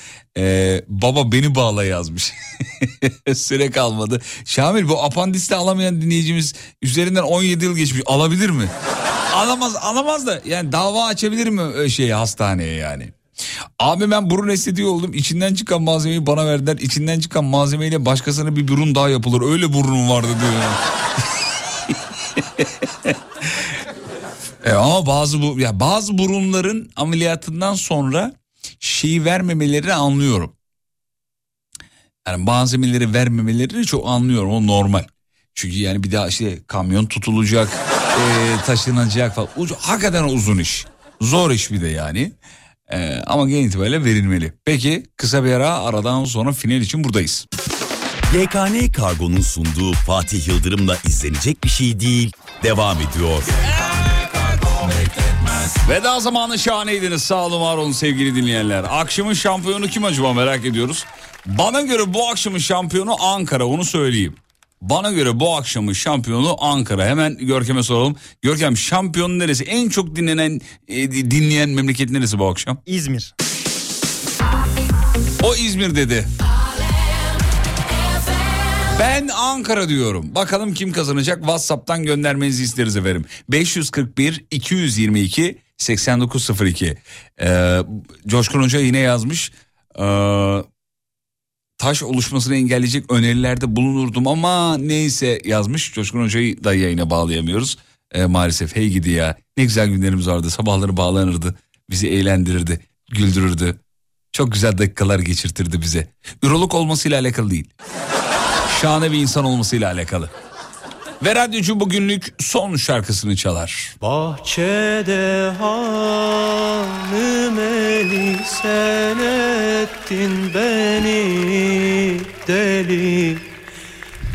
Baba beni bağla yazmış. Süre kalmadı. Şamil bu apandiste alamayan dinleyicimiz üzerinden 17 yıl geçmiş. Alabilir mi? Alamaz da yani dava açabilir mi hastaneye yani? Abi ben burun estetiği oldum. İçinden çıkan malzemeyi bana verdiler. İçinden çıkan malzemeyle başkasına bir burun daha yapılır. Öyle burnum vardı diyor. Ama bazı burunların ameliyatından sonra şeyi vermemelerini anlıyorum. Yani malzemeleri vermemelerini çok anlıyorum. O normal. Çünkü yani bir daha kamyon tutulacak, taşınacak falan. Hakikaten uzun iş. Zor iş bir de yani. Ama genel itibariyle verilmeli. Peki kısa bir ara, aradan sonra final için buradayız. GKN Kargo'nun sunduğu Fatih Yıldırım'la izlenecek bir şey değil devam ediyor. Veda zamanı şahaneydiniz. Sağ olun, var olun sevgili dinleyenler. Akşamın şampiyonu kim acaba merak ediyoruz. Bana göre bu akşamın şampiyonu Ankara, onu söyleyeyim. Bana göre bu akşamın şampiyonu Ankara. Hemen Görkem'e soralım. Görkem, şampiyon neresi? En çok dinleyen memleket neresi bu akşam? İzmir. O İzmir dedi. Ben Ankara diyorum. Bakalım kim kazanacak? WhatsApp'tan göndermenizi isteriz efendim. 541-222-8902. Coşkun Hoca yine yazmış. Taş oluşmasını engelleyecek önerilerde bulunurdum ama neyse yazmış. Coşkun Hoca'yı da yayına bağlayamıyoruz. Maalesef hey gidi ya. Ne güzel günlerimiz vardı. Sabahları bağlanırdı. Bizi eğlendirirdi. Güldürürdü. Çok güzel dakikalar geçirtirdi bize. Ürolog olmasıyla alakalı değil. Şahane bir insan olmasıyla alakalı. Ve radyocu bugünlük son şarkısını çalar. Bahçede hanım eli, sen ettin beni deli.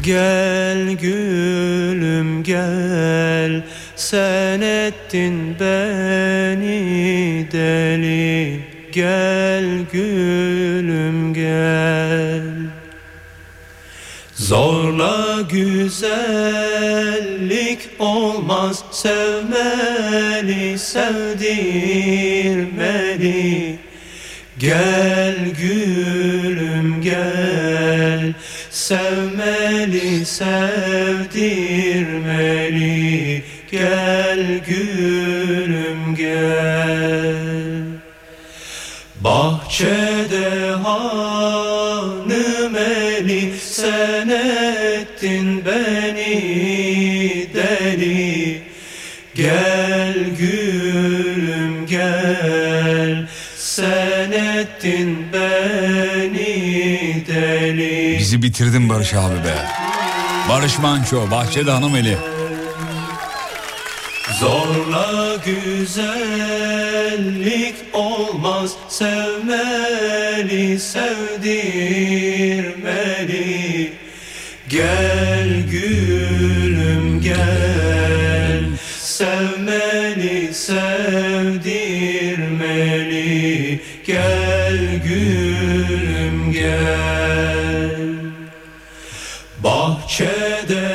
Gel gülüm gel, sen ettin beni deli. Gel gülüm gel. Zorla güzellik olmaz, sevmeli, sevdirmeli. Gel gülüm gel, sevmeli, sevdirmeli. Gel gülüm gel. Bahçede hanım eli, sen ettin beni deli. Gel gülüm gel, sen ettin beni deli. Bizi bitirdin Barış abi be. Barış Manço, bahçede hanım eli. Zorla güzellik olmaz, sevmeli, sevdirmeli. Gel gülüm gel, sevmeli, sevdirmeli. Gel gülüm gel. Bahçede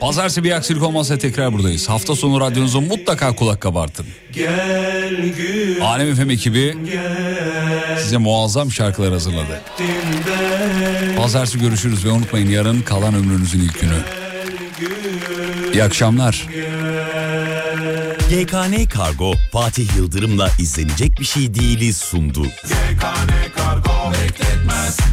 pazartesi bir aksilik olmazsa tekrar buradayız. Hafta sonu radyonuzu mutlaka kulak kabartın. Alem FM ekibi size muazzam şarkılar hazırladı. Pazartesi görüşürüz ve unutmayın, yarın kalan ömrünüzün ilk günü. İyi akşamlar. GKN Kargo, Fatih Yıldırım'la izlenecek bir şey değiliz sundu. GKN Kargo bekletmez.